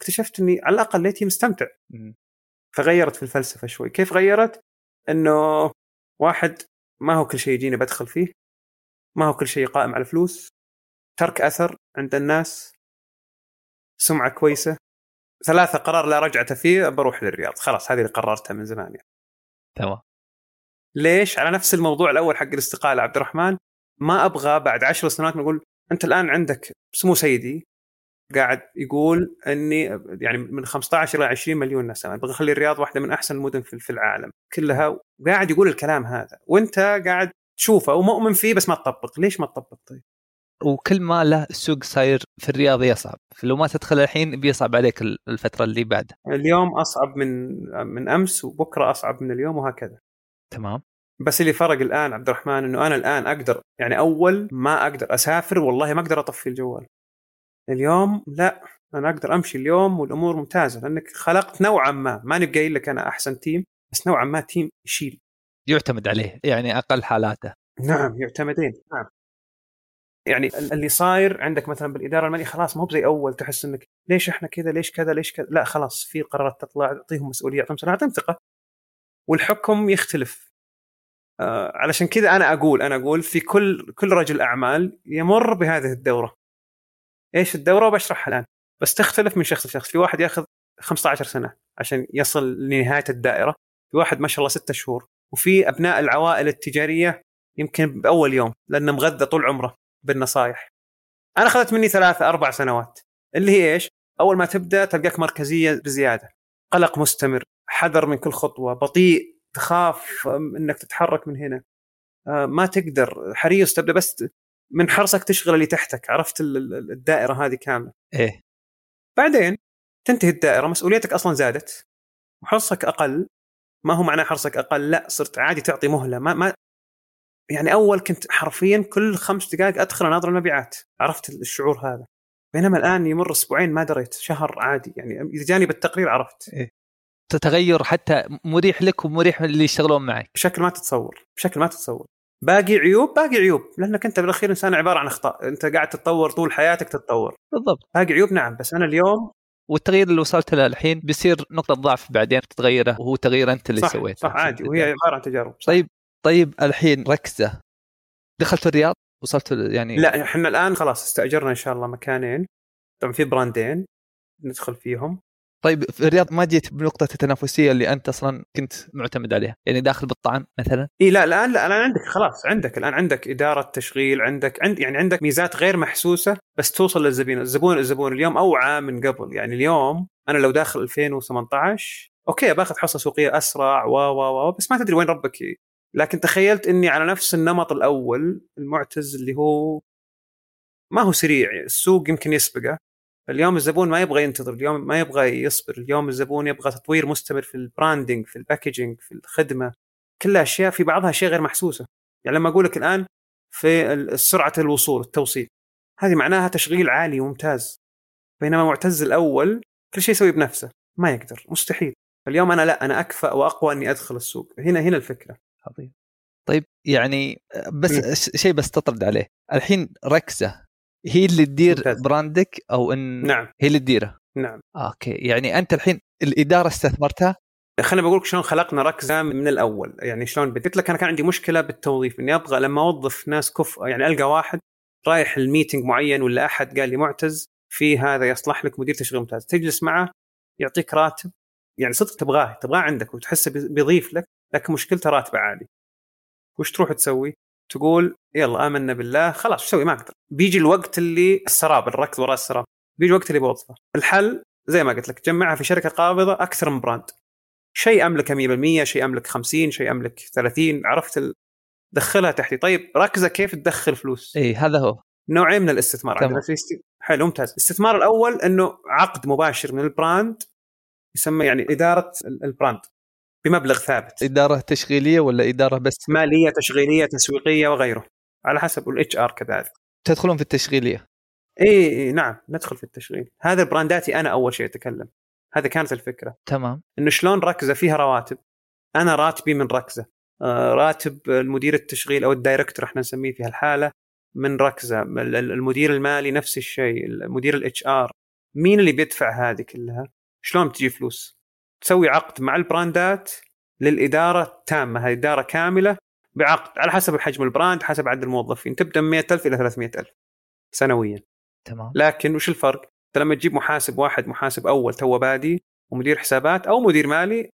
اكتشفت اني على الاقل ليتي مستمتع. فغيرت في الفلسفة شوي. كيف غيرت؟ انه واحد، ما هو كل شيء يجيني بدخل فيه، ما هو كل شيء قائم على الفلوس، ترك اثر عند الناس، سمعة كويسة. 3، قرار لا رجعة فيه، بروح للرياض. خلاص هذه اللي قررتها من زمان يعني. تمام. ليش؟ على نفس الموضوع الأول حق الاستقالة. عبد الرحمن ما أبغى بعد 10 سنوات نقول أنت الآن عندك سمو سيدي قاعد يقول أني يعني من 15 إلى 20 مليون نسمة أبغى أخلي الرياض واحدة من أحسن المدن في العالم كلها، وقاعد يقول الكلام هذا وأنت قاعد تشوفه ومؤمن فيه بس ما تطبق. ليش ما تطبق؟ طيب وكل ما له السوق صاير في الرياض يصعب، لو ما تدخل الحين بيصعب عليك الفترة اللي بعدها. اليوم أصعب من أمس، وبكرة أصعب من اليوم، وهكذا. تمام. بس اللي فرق الآن عبد الرحمن أنه أنا الآن أقدر، يعني أول ما أقدر أسافر والله ما أقدر أطفي الجوال. اليوم لا، أنا أقدر أمشي اليوم والأمور ممتازة، لأنك خلقت نوعا ما نبقى لك أنا أحسن تيم، بس نوعا ما تيم يشيل يعتمد عليه، يعني أقل حالاته. نعم يعتمدين. نعم يعني اللي صاير عندك مثلا بالإدارة المالية خلاص ما هو زي أول، تحس أنك ليش إحنا كذا، ليش كذا، ليش كذا. لا خلاص، في قرارات تطلع، أعطيهم مسؤولية، أعطيهم ثقة، والحكم يختلف. علشان كذا أنا أقول في كل رجل أعمال يمر بهذه الدورة. إيش الدورة؟ بشرحها الآن، بس تختلف من شخص لشخص. في واحد يأخذ 15 سنة عشان يصل لنهاية الدائرة، في واحد ما شاء الله 6 شهور، وفي أبناء العوائل التجارية يمكن بأول يوم لأنه مغذى طول عمره بالنصايح. أنا أخذت مني 3-4 سنوات، اللي هي إيش؟ أول ما تبدأ تلقاك مركزية بزيادة، قلق مستمر، حذر من كل خطوة، بطيء، تخاف انك تتحرك من هنا، ما تقدر، حريص، تبدا بس من حرصك تشغل اللي تحتك. عرفت الدائرة هذه كاملة. إيه. بعدين تنتهي الدائرة، مسؤوليتك أصلا زادت وحرصك أقل. ما هو معناه حرصك أقل؟ لا، صرت عادي تعطي مهلة. ما يعني أول كنت حرفيا كل 5 دقائق أدخل أناظر المبيعات. عرفت الشعور هذا. بينما الآن يمر أسبوعين ما دريت، شهر عادي. يعني إذا جاني بالتقرير عرفت. إيه. تتغير حتى مريح لك ومريح اللي يشتغلون معك بشكل ما تتصور، بشكل ما تتصور. باقي عيوب، باقي عيوب، لأنك أنت بالأخير إنسان عبارة عن أخطاء. أنت قاعد تتطور طول حياتك، تتطور بالضبط. باقي عيوب نعم، بس أنا اليوم والتغيير اللي وصلت له الحين بيصير نقطة ضعف بعدين تتغيره، وهو تغيير أنت اللي سويته. صح عادي، وهي عبارة عن تجارب. طيب الحين ركزة دخلت الرياض، وصلت يعني لا، إحنا الآن خلاص استأجرنا إن شاء الله مكانين، طبعا في براندين ندخل فيهم. طيب في الرياض ما جيت بنقطة التنافسية اللي أنت أصلاً كنت معتمد عليها، يعني داخل بالطعام مثلاً؟ إيه لا، الآن لا، الآن عندك خلاص، عندك الآن عندك إدارة تشغيل، عندك يعني عندك ميزات غير محسوسة بس توصل للزبين. الزبون اليوم أوعى من قبل. يعني اليوم أنا لو داخل 2018 أوكي باخذ حصة سوقية أسرع بس ما تدري وين ربك. لكن تخيلت إني على نفس النمط الأول المعتز اللي هو ما هو سريع، السوق يمكن يسبقه. اليوم الزبون ما يبغى ينتظر، اليوم ما يبغى يصبر، اليوم الزبون يبغى تطوير مستمر في البراندينج، في الباكيجينج، في الخدمة، كلها أشياء في بعضها أشياء غير محسوسة. يعني لما أقولك الآن في سرعة الوصول، التوصيل، هذه معناها تشغيل عالي وممتاز. بينما معتز الأول كل شيء يسوي بنفسه، ما يقدر، مستحيل. فاليوم أنا لا، أنا أكفأ وأقوى أني أدخل السوق. هنا الفكرة. طيب يعني بس شيء بس تطرد عليه الحين، ركزة هي اللي تدير براندك أو إن نعم. هي اللي تديره. نعم. أوكي، يعني أنت الحين الإدارة استثمرتها. خليني بقولك شلون خلقنا ركزة من الأول. يعني شلون بديت لك، أنا كان عندي مشكلة بالتوظيف، إني أبغى لما أوظف ناس كفء. يعني ألقى واحد رايح الميتنج معين، ولا أحد قال لي معتز في هذا يصلح لك مدير تشغيل ممتاز، تجلس معه يعطيك راتب، يعني صدق تبغاه عندك وتحس بيضيف لك، لكن مشكلته راتبه عالي. وش تروح تسوي؟ تقول يلا آمنا بالله خلاص شو سوي، ما أقدر. بيجي الوقت اللي السراب، الركض وراء السراب، بيجي الوقت اللي بوظفه. الحل زي ما قلت لك، تجمعها في شركة قابضة أكثر من براند، شيء أملك 100%، شيء أملك 50%، شيء أملك 30%. عرفت دخلها تحتي. طيب ركزة كيف تدخل فلوس؟ أي هذا هو نوعين من الاستثمار. حلو ممتاز. الاستثمار الأول إنه عقد مباشر من البراند، يسمى يعني إدارة البراند بمبلغ ثابت. إدارة تشغيلية ولا إدارة بس؟ مالية، تشغيلية، تسويقية وغيره، على حسب الHR كذلك. تدخلون في التشغيلية؟ إيه نعم، ندخل في التشغيل. هذا البرانداتي أنا أول شيء أتكلم، هذا كانت الفكرة. تمام. إنه شلون ركزة فيها رواتب، أنا راتبي من ركزة، راتب المدير التشغيل أو الدايركتور إحنا نسميه في هالحالة من ركزة، المدير المالي نفس الشيء، المدير الHR. مين اللي بيدفع هذه كلها؟ شلون بتجي فلوس؟ تسوي عقد مع البراندات للإدارة التامة، هذه إدارة كاملة بعقد على حسب حجم البراند، حسب عدد الموظفين، تبدأ من 100,000 إلى 300,000 سنويا. تمام. لكن وش الفرق؟ أنت لما تجيب محاسب واحد، محاسب أول تو بادي، ومدير حسابات أو مدير مالي،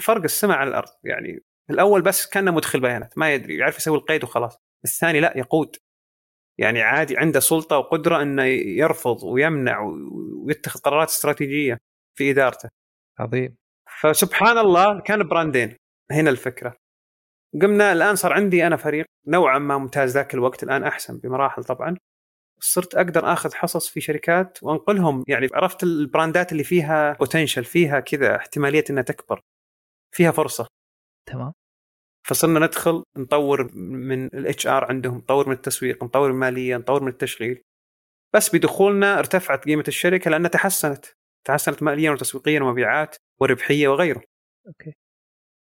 فرق السماء على الأرض. يعني الأول بس كان مدخل بيانات، ما يدري، يعرف يسوي القيد وخلاص. الثاني لا، يقود، يعني عادي عنده سلطة وقدرة أنه يرفض ويمنع ويتخذ قرارات استراتيجية في إدارته. عظيم. فسبحان الله كان براندين. هنا الفكرة. قمنا الآن صار عندي أنا فريق نوعا ما ممتاز ذاك الوقت، الآن أحسن بمراحل طبعا. صرت أقدر أخذ حصص في شركات وأنقلهم، يعني عرفت البراندات اللي فيها potential، فيها كذا احتمالية أنها تكبر، فيها فرصة. تمام. فصرنا ندخل نطور من الHR عندهم، نطور من التسويق، نطور من المالية، نطور من التشغيل. بس بدخولنا ارتفعت قيمة الشركة لأنها تحسنت ماليا وتسويقيا ومبيعات وربحيه وغيره. اوكي.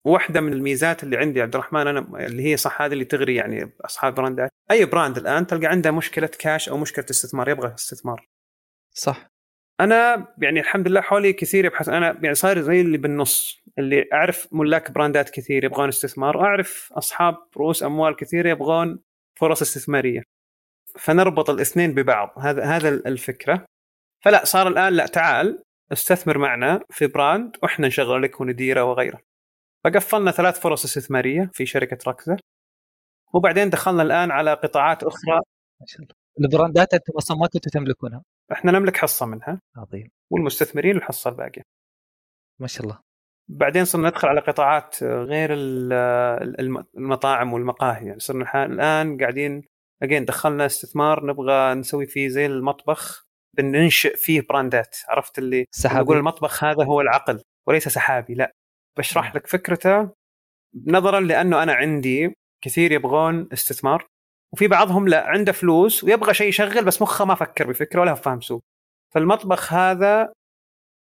واحده من الميزات اللي عندي عبد الرحمن انا اللي هي صح، هذا اللي تغري يعني اصحاب براندات. اي براند الان تلقى عنده مشكله كاش او مشكله استثمار، يبغى استثمار. صح. انا يعني الحمد لله حولي كثير يبحث، انا يعني صار زي اللي بالنص، اللي اعرف ملاك براندات كثير يبغون استثمار، اعرف اصحاب رؤوس اموال كثير يبغون فرص استثماريه، فنربط الاثنين ببعض. هذا الفكره. فلا صار الان لا، تعال استثمر معنا في براند وإحنا نشغل لك ونديره وغيره. فقفلنا 3 فرص استثمارية في شركة ركزة، وبعدين دخلنا الآن على قطاعات أخرى. ما شاء الله. البراندات أنتم أصمات تملكونها؟ إحنا نملك حصة منها. عظيم. والمستثمرين الحصة الباقية. ما شاء الله. بعدين صرنا ندخل على قطاعات غير المطاعم والمقاهي. يعني صرنا الآن قاعدين again دخلنا استثمار نبغى نسوي فيه زي المطبخ، بننشئ فيه براندات، عرفت اللي نقول المطبخ هذا هو العقل وليس سحابي، لا بشرح لك فكرته، نظرا لأنه أنا عندي كثير يبغون استثمار وفي بعضهم لا عنده فلوس ويبغى شيء يشغل بس مخه ما فكر بفكرة ولا فهم سوق. فالمطبخ هذا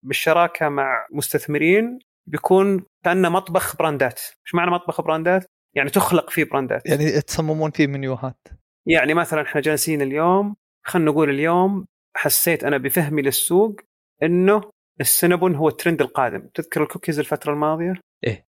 بالشراكة مع مستثمرين بيكون كأنه مطبخ براندات. إيش معنى مطبخ براندات؟ يعني تخلق فيه براندات، يعني تصممون فيه منيوهات. يعني مثلا احنا جالسين اليوم، خلنا نقول اليوم حسيت أنا بفهمي للسوق إنه السينابون هو الترند القادم، تذكر الكوكيز الفترة الماضية؟ إيه،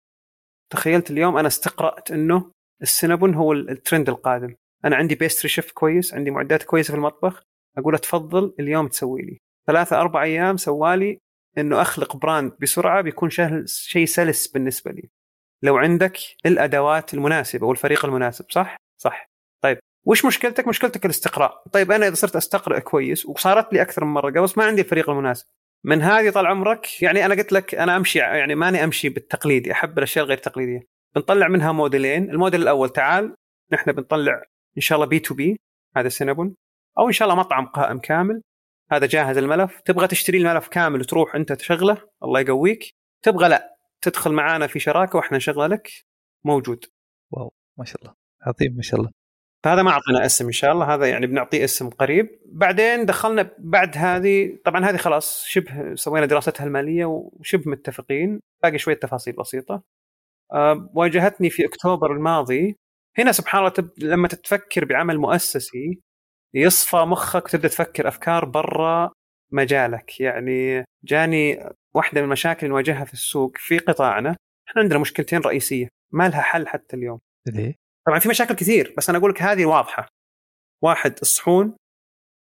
تخيلت اليوم أنا استقرأت إنه السينابون هو الترند القادم. أنا عندي بيستري شيف كويس، عندي معدات كويسة في المطبخ، أقول أتفضل اليوم تسوي لي 3-4 أيام سوالي، إنه أخلق براند بسرعة بيكون شيء سلس بالنسبة لي لو عندك الأدوات المناسبة والفريق المناسب. صح؟ صح. طيب وش مشكلتك؟ مشكلتك الاستقراء. طيب أنا إذا صرت أستقرأ كويس وصارت لي أكثر من مرة قبل ما عندي الفريق المناسب، من هذه طال عمرك، يعني أنا قلت لك أنا أمشي، يعني ماني أمشي بالتقليدي، أحب الأشياء الغير تقليدية. بنطلع منها موديلين، الموديل الأول تعال نحن بنطلع إن شاء الله B2B، هذا سينابون، أو إن شاء الله مطعم قائم كامل، هذا جاهز الملف، تبغى تشتري الملف كامل وتروح أنت تشغله الله يقويك، تبغى لا تدخل معانا في شراكة وإحنا نشغله لك موجود. واو ما شاء الله، عظيم ما شاء الله. هذا ما أعطينا اسم إن شاء الله، هذا يعني بنعطيه اسم قريب. بعدين دخلنا بعد هذه، طبعا هذه خلاص شبه سوينا دراستها المالية وشبه متفقين، باقي شوية تفاصيل بسيطة. واجهتني في أكتوبر الماضي، هنا سبحان الله لما تتفكر بعمل مؤسسي يصفى مخك وتبدأ تفكر أفكار برا مجالك. يعني جاني واحدة من المشاكل اللي نواجهها في السوق في قطاعنا، احنا عندنا مشكلتين رئيسية ما لها حل حتى اليوم. ليه؟ طبعا في مشاكل كثير بس أنا أقول لك هذه واضحة، 1 الصحون،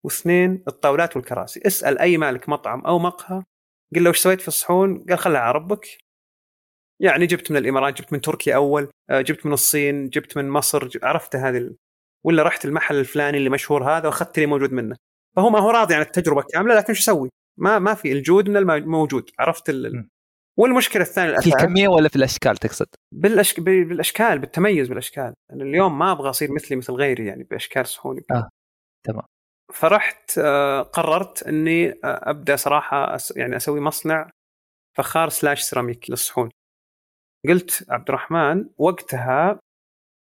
و2 الطاولات والكراسي. اسأل أي مالك مطعم أو مقهى قل له وش سويت في الصحون، قال خلها على ربك، يعني جبت من الإمارات، جبت من تركيا أول، جبت من الصين، جبت من مصر، عرفت هذه، ولا رحت المحل الفلاني اللي مشهور هذا وأخذت لي موجود منه. فهو ما هو راضي عن التجربة كاملة، لكن شو سوي، ما في الجود من الموجود، عرفت والمشكلة الثانية في الكمية ولا في الأشكال، تقصد بالأشكال، بالتميز بالأشكال. أنا اليوم ما أبغى أصير مثلي مثل غيري، يعني بأشكال صحوني. تمام. فرحت قررت أني أبدأ صراحة يعني أسوي مصنع فخار سلاش سيراميك للصحون. قلت عبد الرحمن وقتها،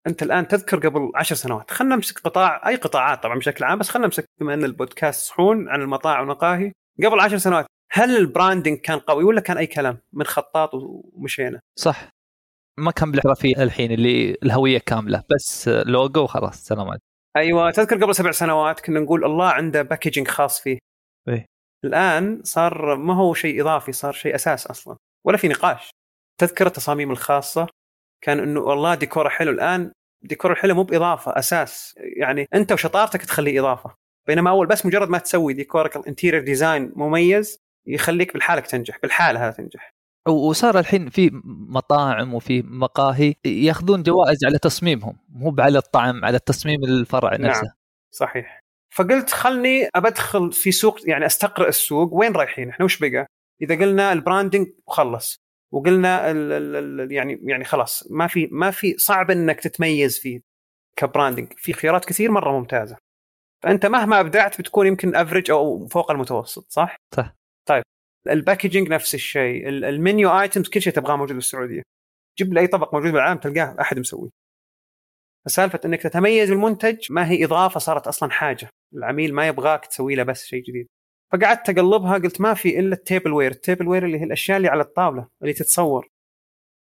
أنت الآن تذكر قبل 10 سنوات، خلنا نمسك قطاع، أي قطاعات طبعا بشكل عام، بس خلنا نمسك بما أن البودكاست صحون عن المطاعم والمقاهي. قبل 10 سنوات هل البراندينج كان قوي ولا كان أي كلام من خطاط ومشينا؟ صح، ما كان بالاحترافية الحين اللي الهوية كاملة بس لوجو وخلاص سلامات. أيوة تذكر قبل 7 سنوات كنا نقول الله عنده باكيجينج خاص فيه. إيه؟ الآن صار ما هو شيء إضافي، صار شيء أساس أصلا ولا في نقاش. تذكر التصاميم الخاصة كان إنه والله ديكوره حلو، الآن ديكوره حلو مو بإضافة، أساس، يعني أنت وشطارتك تخليه إضافة. بينما أول بس مجرد ما تسوي ديكورك الانتيرير ديزاين مميز يخليك بالحالك تنجح، بالحالة هذا تنجح. وصار الحين في مطاعم وفي مقاهي يأخذون جوائز على تصميمهم، مو على الطعم، على التصميم الفرع نفسه. نعم صحيح. فقلت خلني أدخل في سوق، يعني أستقرأ السوق وين رايحين إحنا، وش بقى إذا قلنا البراندينج وخلص، وقلنا يعني خلاص ما في صعب إنك تتميز فيه كبراندينج، في خيارات كثير مرة ممتازة، فأنت مهما أبدعت بتكون يمكن أفريج أو فوق المتوسط. صح؟ صح. طيب الباكيجينج نفس الشيء، المنيو آيتمز، كل شيء تبغاه موجود بالسعودية، جيب لي أي طبق موجود بالعالم تلقاه أحد مسوي. فسالفة إنك تتميز بالمنتج ما هي إضافة، صارت أصلا حاجة العميل ما يبغاك تسوي له بس شيء جديد. فقعدت أقلبها، قلت ما في إلا التيبل وير اللي هي الأشياء اللي على الطاولة اللي تتصور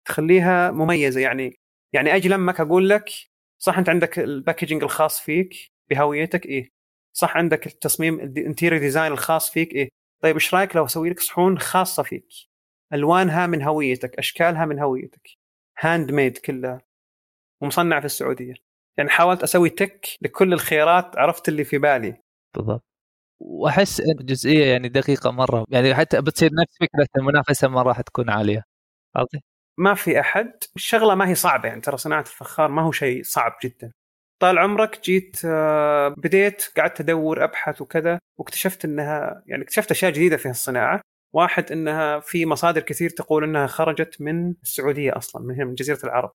تخليها مميزة. يعني أجي لمك أقول لك صح أنت عندك الباكيجينج الخاص فيك بهويتك، إيه صح عندك التصميم الانتيرير ديزاين الخاص فيك، إيه طيب إيش رأيك لو أسوي لك صحون خاصة فيك، ألوانها من هويتك، أشكالها من هويتك، هاند ميد كلها ومصنع في السعودية. يعني حاولت أسوي تك لكل الخيارات، عرفت اللي في بالي بالضبط. وأحس إن الجزئية يعني دقيقة مرة، يعني حتى بتصير نفس فكرة المنافسة ما راح تكون عالية، عرفتي؟ ما في أحد، الشغلة ما هي صعبة، يعني ترى صناعة الفخار ما هو شيء صعب جدا. طال عمرك جيت بديت قعدت أدور أبحث وكذا، واكتشفت أنها يعني اكتشفت أشياء جديدة في الصناعة. واحد أنها في مصادر كثير تقول أنها خرجت من السعودية أصلا، من جزيرة العرب،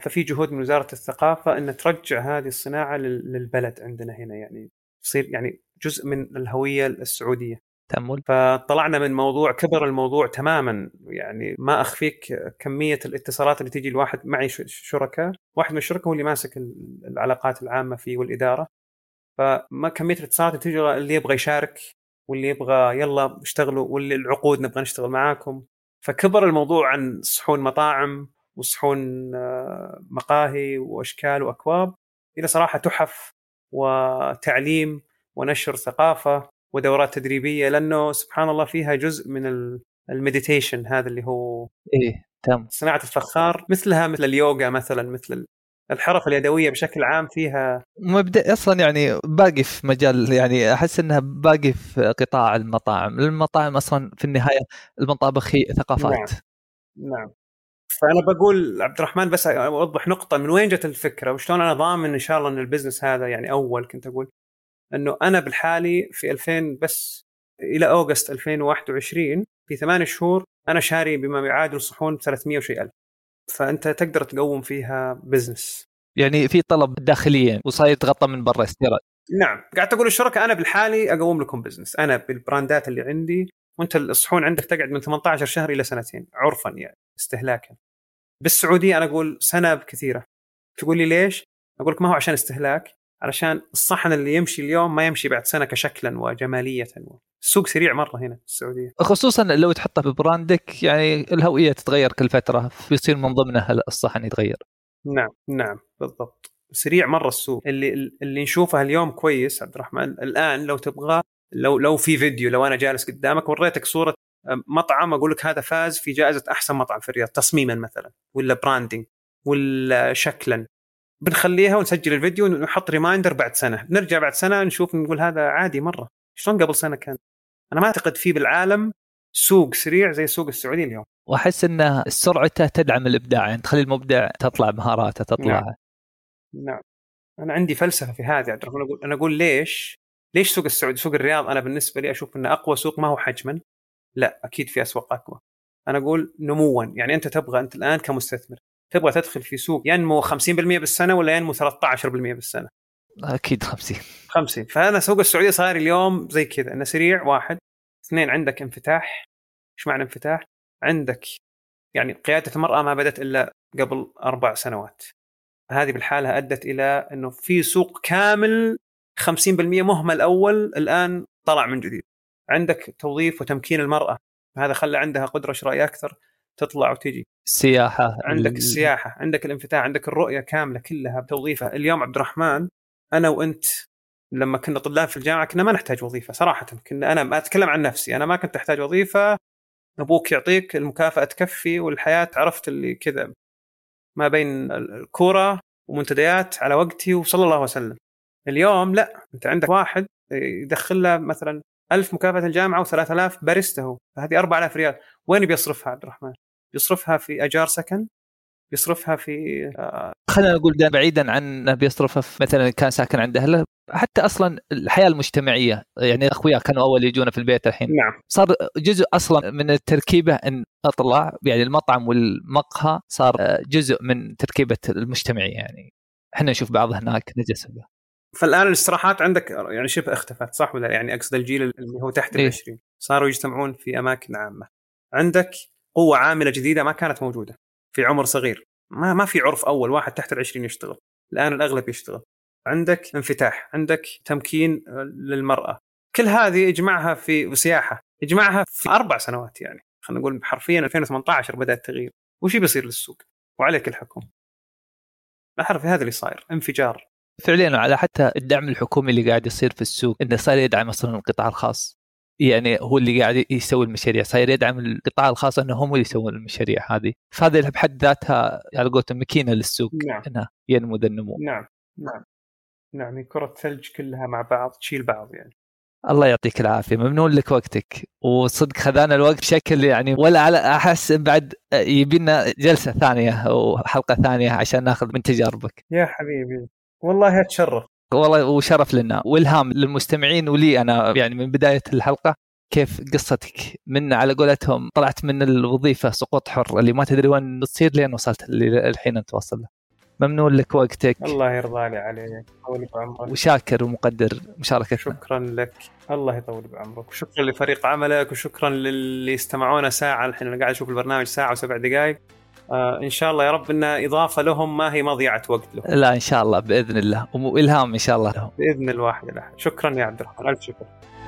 ففي جهود من وزارة الثقافة أن ترجع هذه الصناعة للبلد عندنا هنا، يعني تصير يعني جزء من الهوية السعودية. تأمل. فطلعنا من موضوع كبر الموضوع تماما، يعني ما أخفيك كمية الاتصالات اللي تيجي الواحد معي شركاء، واحد من الشركاء هو اللي ماسك العلاقات العامة فيه والإدارة، فما كمية الاتصالات تيجي اللي يبغى يشارك واللي يبغى يلا اشتغلوا واللي العقود نبغى نشتغل معاكم. فكبر الموضوع عن صحون مطاعم وصحون مقاهي وأشكال وأكواب إلى صراحة تحف وتعليم ونشر ثقافة ودورات تدريبية، لأنه سبحان الله فيها جزء من المديتيشن هذا اللي هو تمام صناعة الفخار، مثلها مثل اليوغا مثلا، مثل الحرف اليدوية بشكل عام فيها مبدأ أصلا، يعني باقي في مجال، يعني أحس أنها باقي في قطاع المطاعم. المطاعم أصلا في النهاية المطابخ هي ثقافات. نعم. فأنا بقول عبد الرحمن بس أوضح نقطة من وين جت الفكرة وشلون أنا ضامن إن شاء الله أن البزنس هذا، يعني أول كنت أقول أنه أنا بالحالي في 2000 بس إلى أوغست 2021 في 8 شهور أنا شاري بما يعادل صحون 300 وشيء ألف، فأنت تقدر تقوم فيها بزنس، يعني في طلب داخليا وصار يتغطى من برا استيراد. نعم، قاعد أقول الشركة أنا بالحالي أقوم لكم بزنس أنا بالبراندات اللي عندي، وأنت الصحون عندك تقعد من 18 شهر إلى سنتين عرفا يعني استهلاكا. بالسعودية أنا أقول سنة بكثيرة. تقول لي ليش؟ أقولك ما هو عشان استهلاك، علشان الصحن اللي يمشي اليوم ما يمشي بعد سنة كشكلا وجمالية. السوق سريع مرة هنا في السعودية، خصوصا لو تحطه ببراندك، يعني الهوية تتغير كل فترة فيصير من ضمنها الصحن يتغير. نعم نعم بالضبط، سريع مرة السوق. اللي نشوفها اليوم كويس عبد الرحمن، الآن لو تبغى لو في فيديو، لو أنا جالس قدامك وريتك صورة مطعم أقولك هذا فاز في جائزة أحسن مطعم في الرياض تصميما مثلا، ولا براندينج ولا شكلا، بنخليها ونسجل الفيديو ونحط ريمايندر بعد سنة، نرجع بعد سنة نشوف نقول هذا عادي مرة، شلون قبل سنة كان. أنا ما أعتقد فيه بالعالم سوق سريع زي السوق السعودي اليوم، وأحس أن سرعته تدعم الإبداع، يعني تخلي المبدع تطلع مهاراته تطلع. نعم. نعم أنا عندي فلسفة في هذه، أنا أقول ليش سوق السعودي، سوق الرياض أنا بالنسبة لي أشوف أنه أقوى سوق، ما هو حجما لا أكيد في أسواق أقوى، أنا أقول نموا، يعني أنت الآن كمستثمر تبغى تدخل في سوق ينمو 50% بالسنة ولا ينمو 13% بالسنة؟ أكيد 50. فأنا سوق السعودية صار اليوم زي كذا، أنه سريع. 1، 2 عندك انفتاح. إيش معنى انفتاح؟ عندك يعني قيادة المرأة ما بدت إلا قبل 4 سنوات، هذه بالحالة أدت إلى أنه في سوق كامل 50% مهمل أول الآن طلع من جديد. عندك توظيف وتمكين المرأة، هذا خلى عندها قدرة شرائية أكثر، تطلع وتجي. السياحة، عندك السياحة، عندك الانفتاح، عندك الرؤية كاملة كلها بتوظيفها. اليوم عبد الرحمن أنا وأنت لما كنا طلاب في الجامعة كنا ما نحتاج وظيفة صراحة، كنا أنا ما أتكلم عن نفسي، أنا ما كنت أحتاج وظيفة، أبوك يعطيك المكافأة تكفي، والحياة عرفت اللي كذا ما بين الكورة ومنتديات على وقتي وصلى الله وسلم. اليوم لا، أنت عندك واحد يدخل له مثلا 1000 مكافأة الجامعة و3000 باريسته، فهذه 4000 ريال وين بيصرفها عبد الرحمن؟ بيصرفها في أجار سكن، بيصرفها في خلينا نقول ده بعيدا عن بيصرفها في مثلا كان ساكن عند أهله، حتى أصلا الحياة المجتمعية، يعني أخويا كانوا أول يجونا في البيت، الحين نعم صار جزء أصلا من التركيبة، أن أطلع يعني المطعم والمقهى صار جزء من تركيبة المجتمعية، يعني إحنا نشوف بعض هناك نجسبه. فالآن الاستراحات عندك يعني شبه اختفت صح ولا؟ يعني أقصد الجيل اللي هو تحت ال20 صاروا يجتمعون في أماكن عامة. عندك قوة عاملة جديدة ما كانت موجودة في عمر صغير، ما في عرف أول واحد تحت 20 يشتغل، الآن الأغلب يشتغل. عندك انفتاح، عندك تمكين للمرأة، كل هذه اجمعها في سياحة، اجمعها في 4 سنوات، يعني خلينا نقول حرفيا 2018 بدأ التغيير. وش بيصير للسوق وعليك الحكم؟ الحرف هذا اللي صاير انفجار فعليا، على حتى الدعم الحكومي اللي قاعد يصير في السوق، انه صار يدعم اصلا القطاع الخاص، يعني هو اللي قاعد يسوي المشاريع، صار يدعم القطاع الخاص انه هم اللي يسوون المشاريع هذه، فهذا بحد ذاتها على قولتهم مكينه للسوق. نعم. انها ينمو النمو. نعم نعم نعم، كرة ثلج كلها مع بعض تشيل بعض. يعني الله يعطيك العافيه، ممنون لك وقتك، وصدق خذانا الوقت بشكل يعني ولا على احس بعد يبينا جلسه ثانيه وحلقه ثانيه عشان ناخذ من تجاربك يا حبيبي. والله أتشرف، والله وشرف لنا والهام للمستمعين ولي أنا، يعني من بداية الحلقة كيف قصتك من على قولتهم طلعت من الوظيفة سقوط حر اللي ما تدري وين تصير لين وصلت للحين أنت توصل له. ممنون لك وقتك. الله يرضى عليك، طول بعمرك. وشاكر ومقدر مشاركتنا. شكرا لك، الله يطول بعمرك، وشكرا لفريق عملك، وشكرا للي استمعونا ساعة الحين. أنا قاعد أشوف البرنامج ساعة وسبع دقائق. إن شاء الله يا رب إن إضافة لهم ما هي مضيعة وقت لهم. لا إن شاء الله بإذن الله، وإلهام إن شاء الله لهم بإذن الواحد. شكرا يا عبد الرحمن، ألف شكر.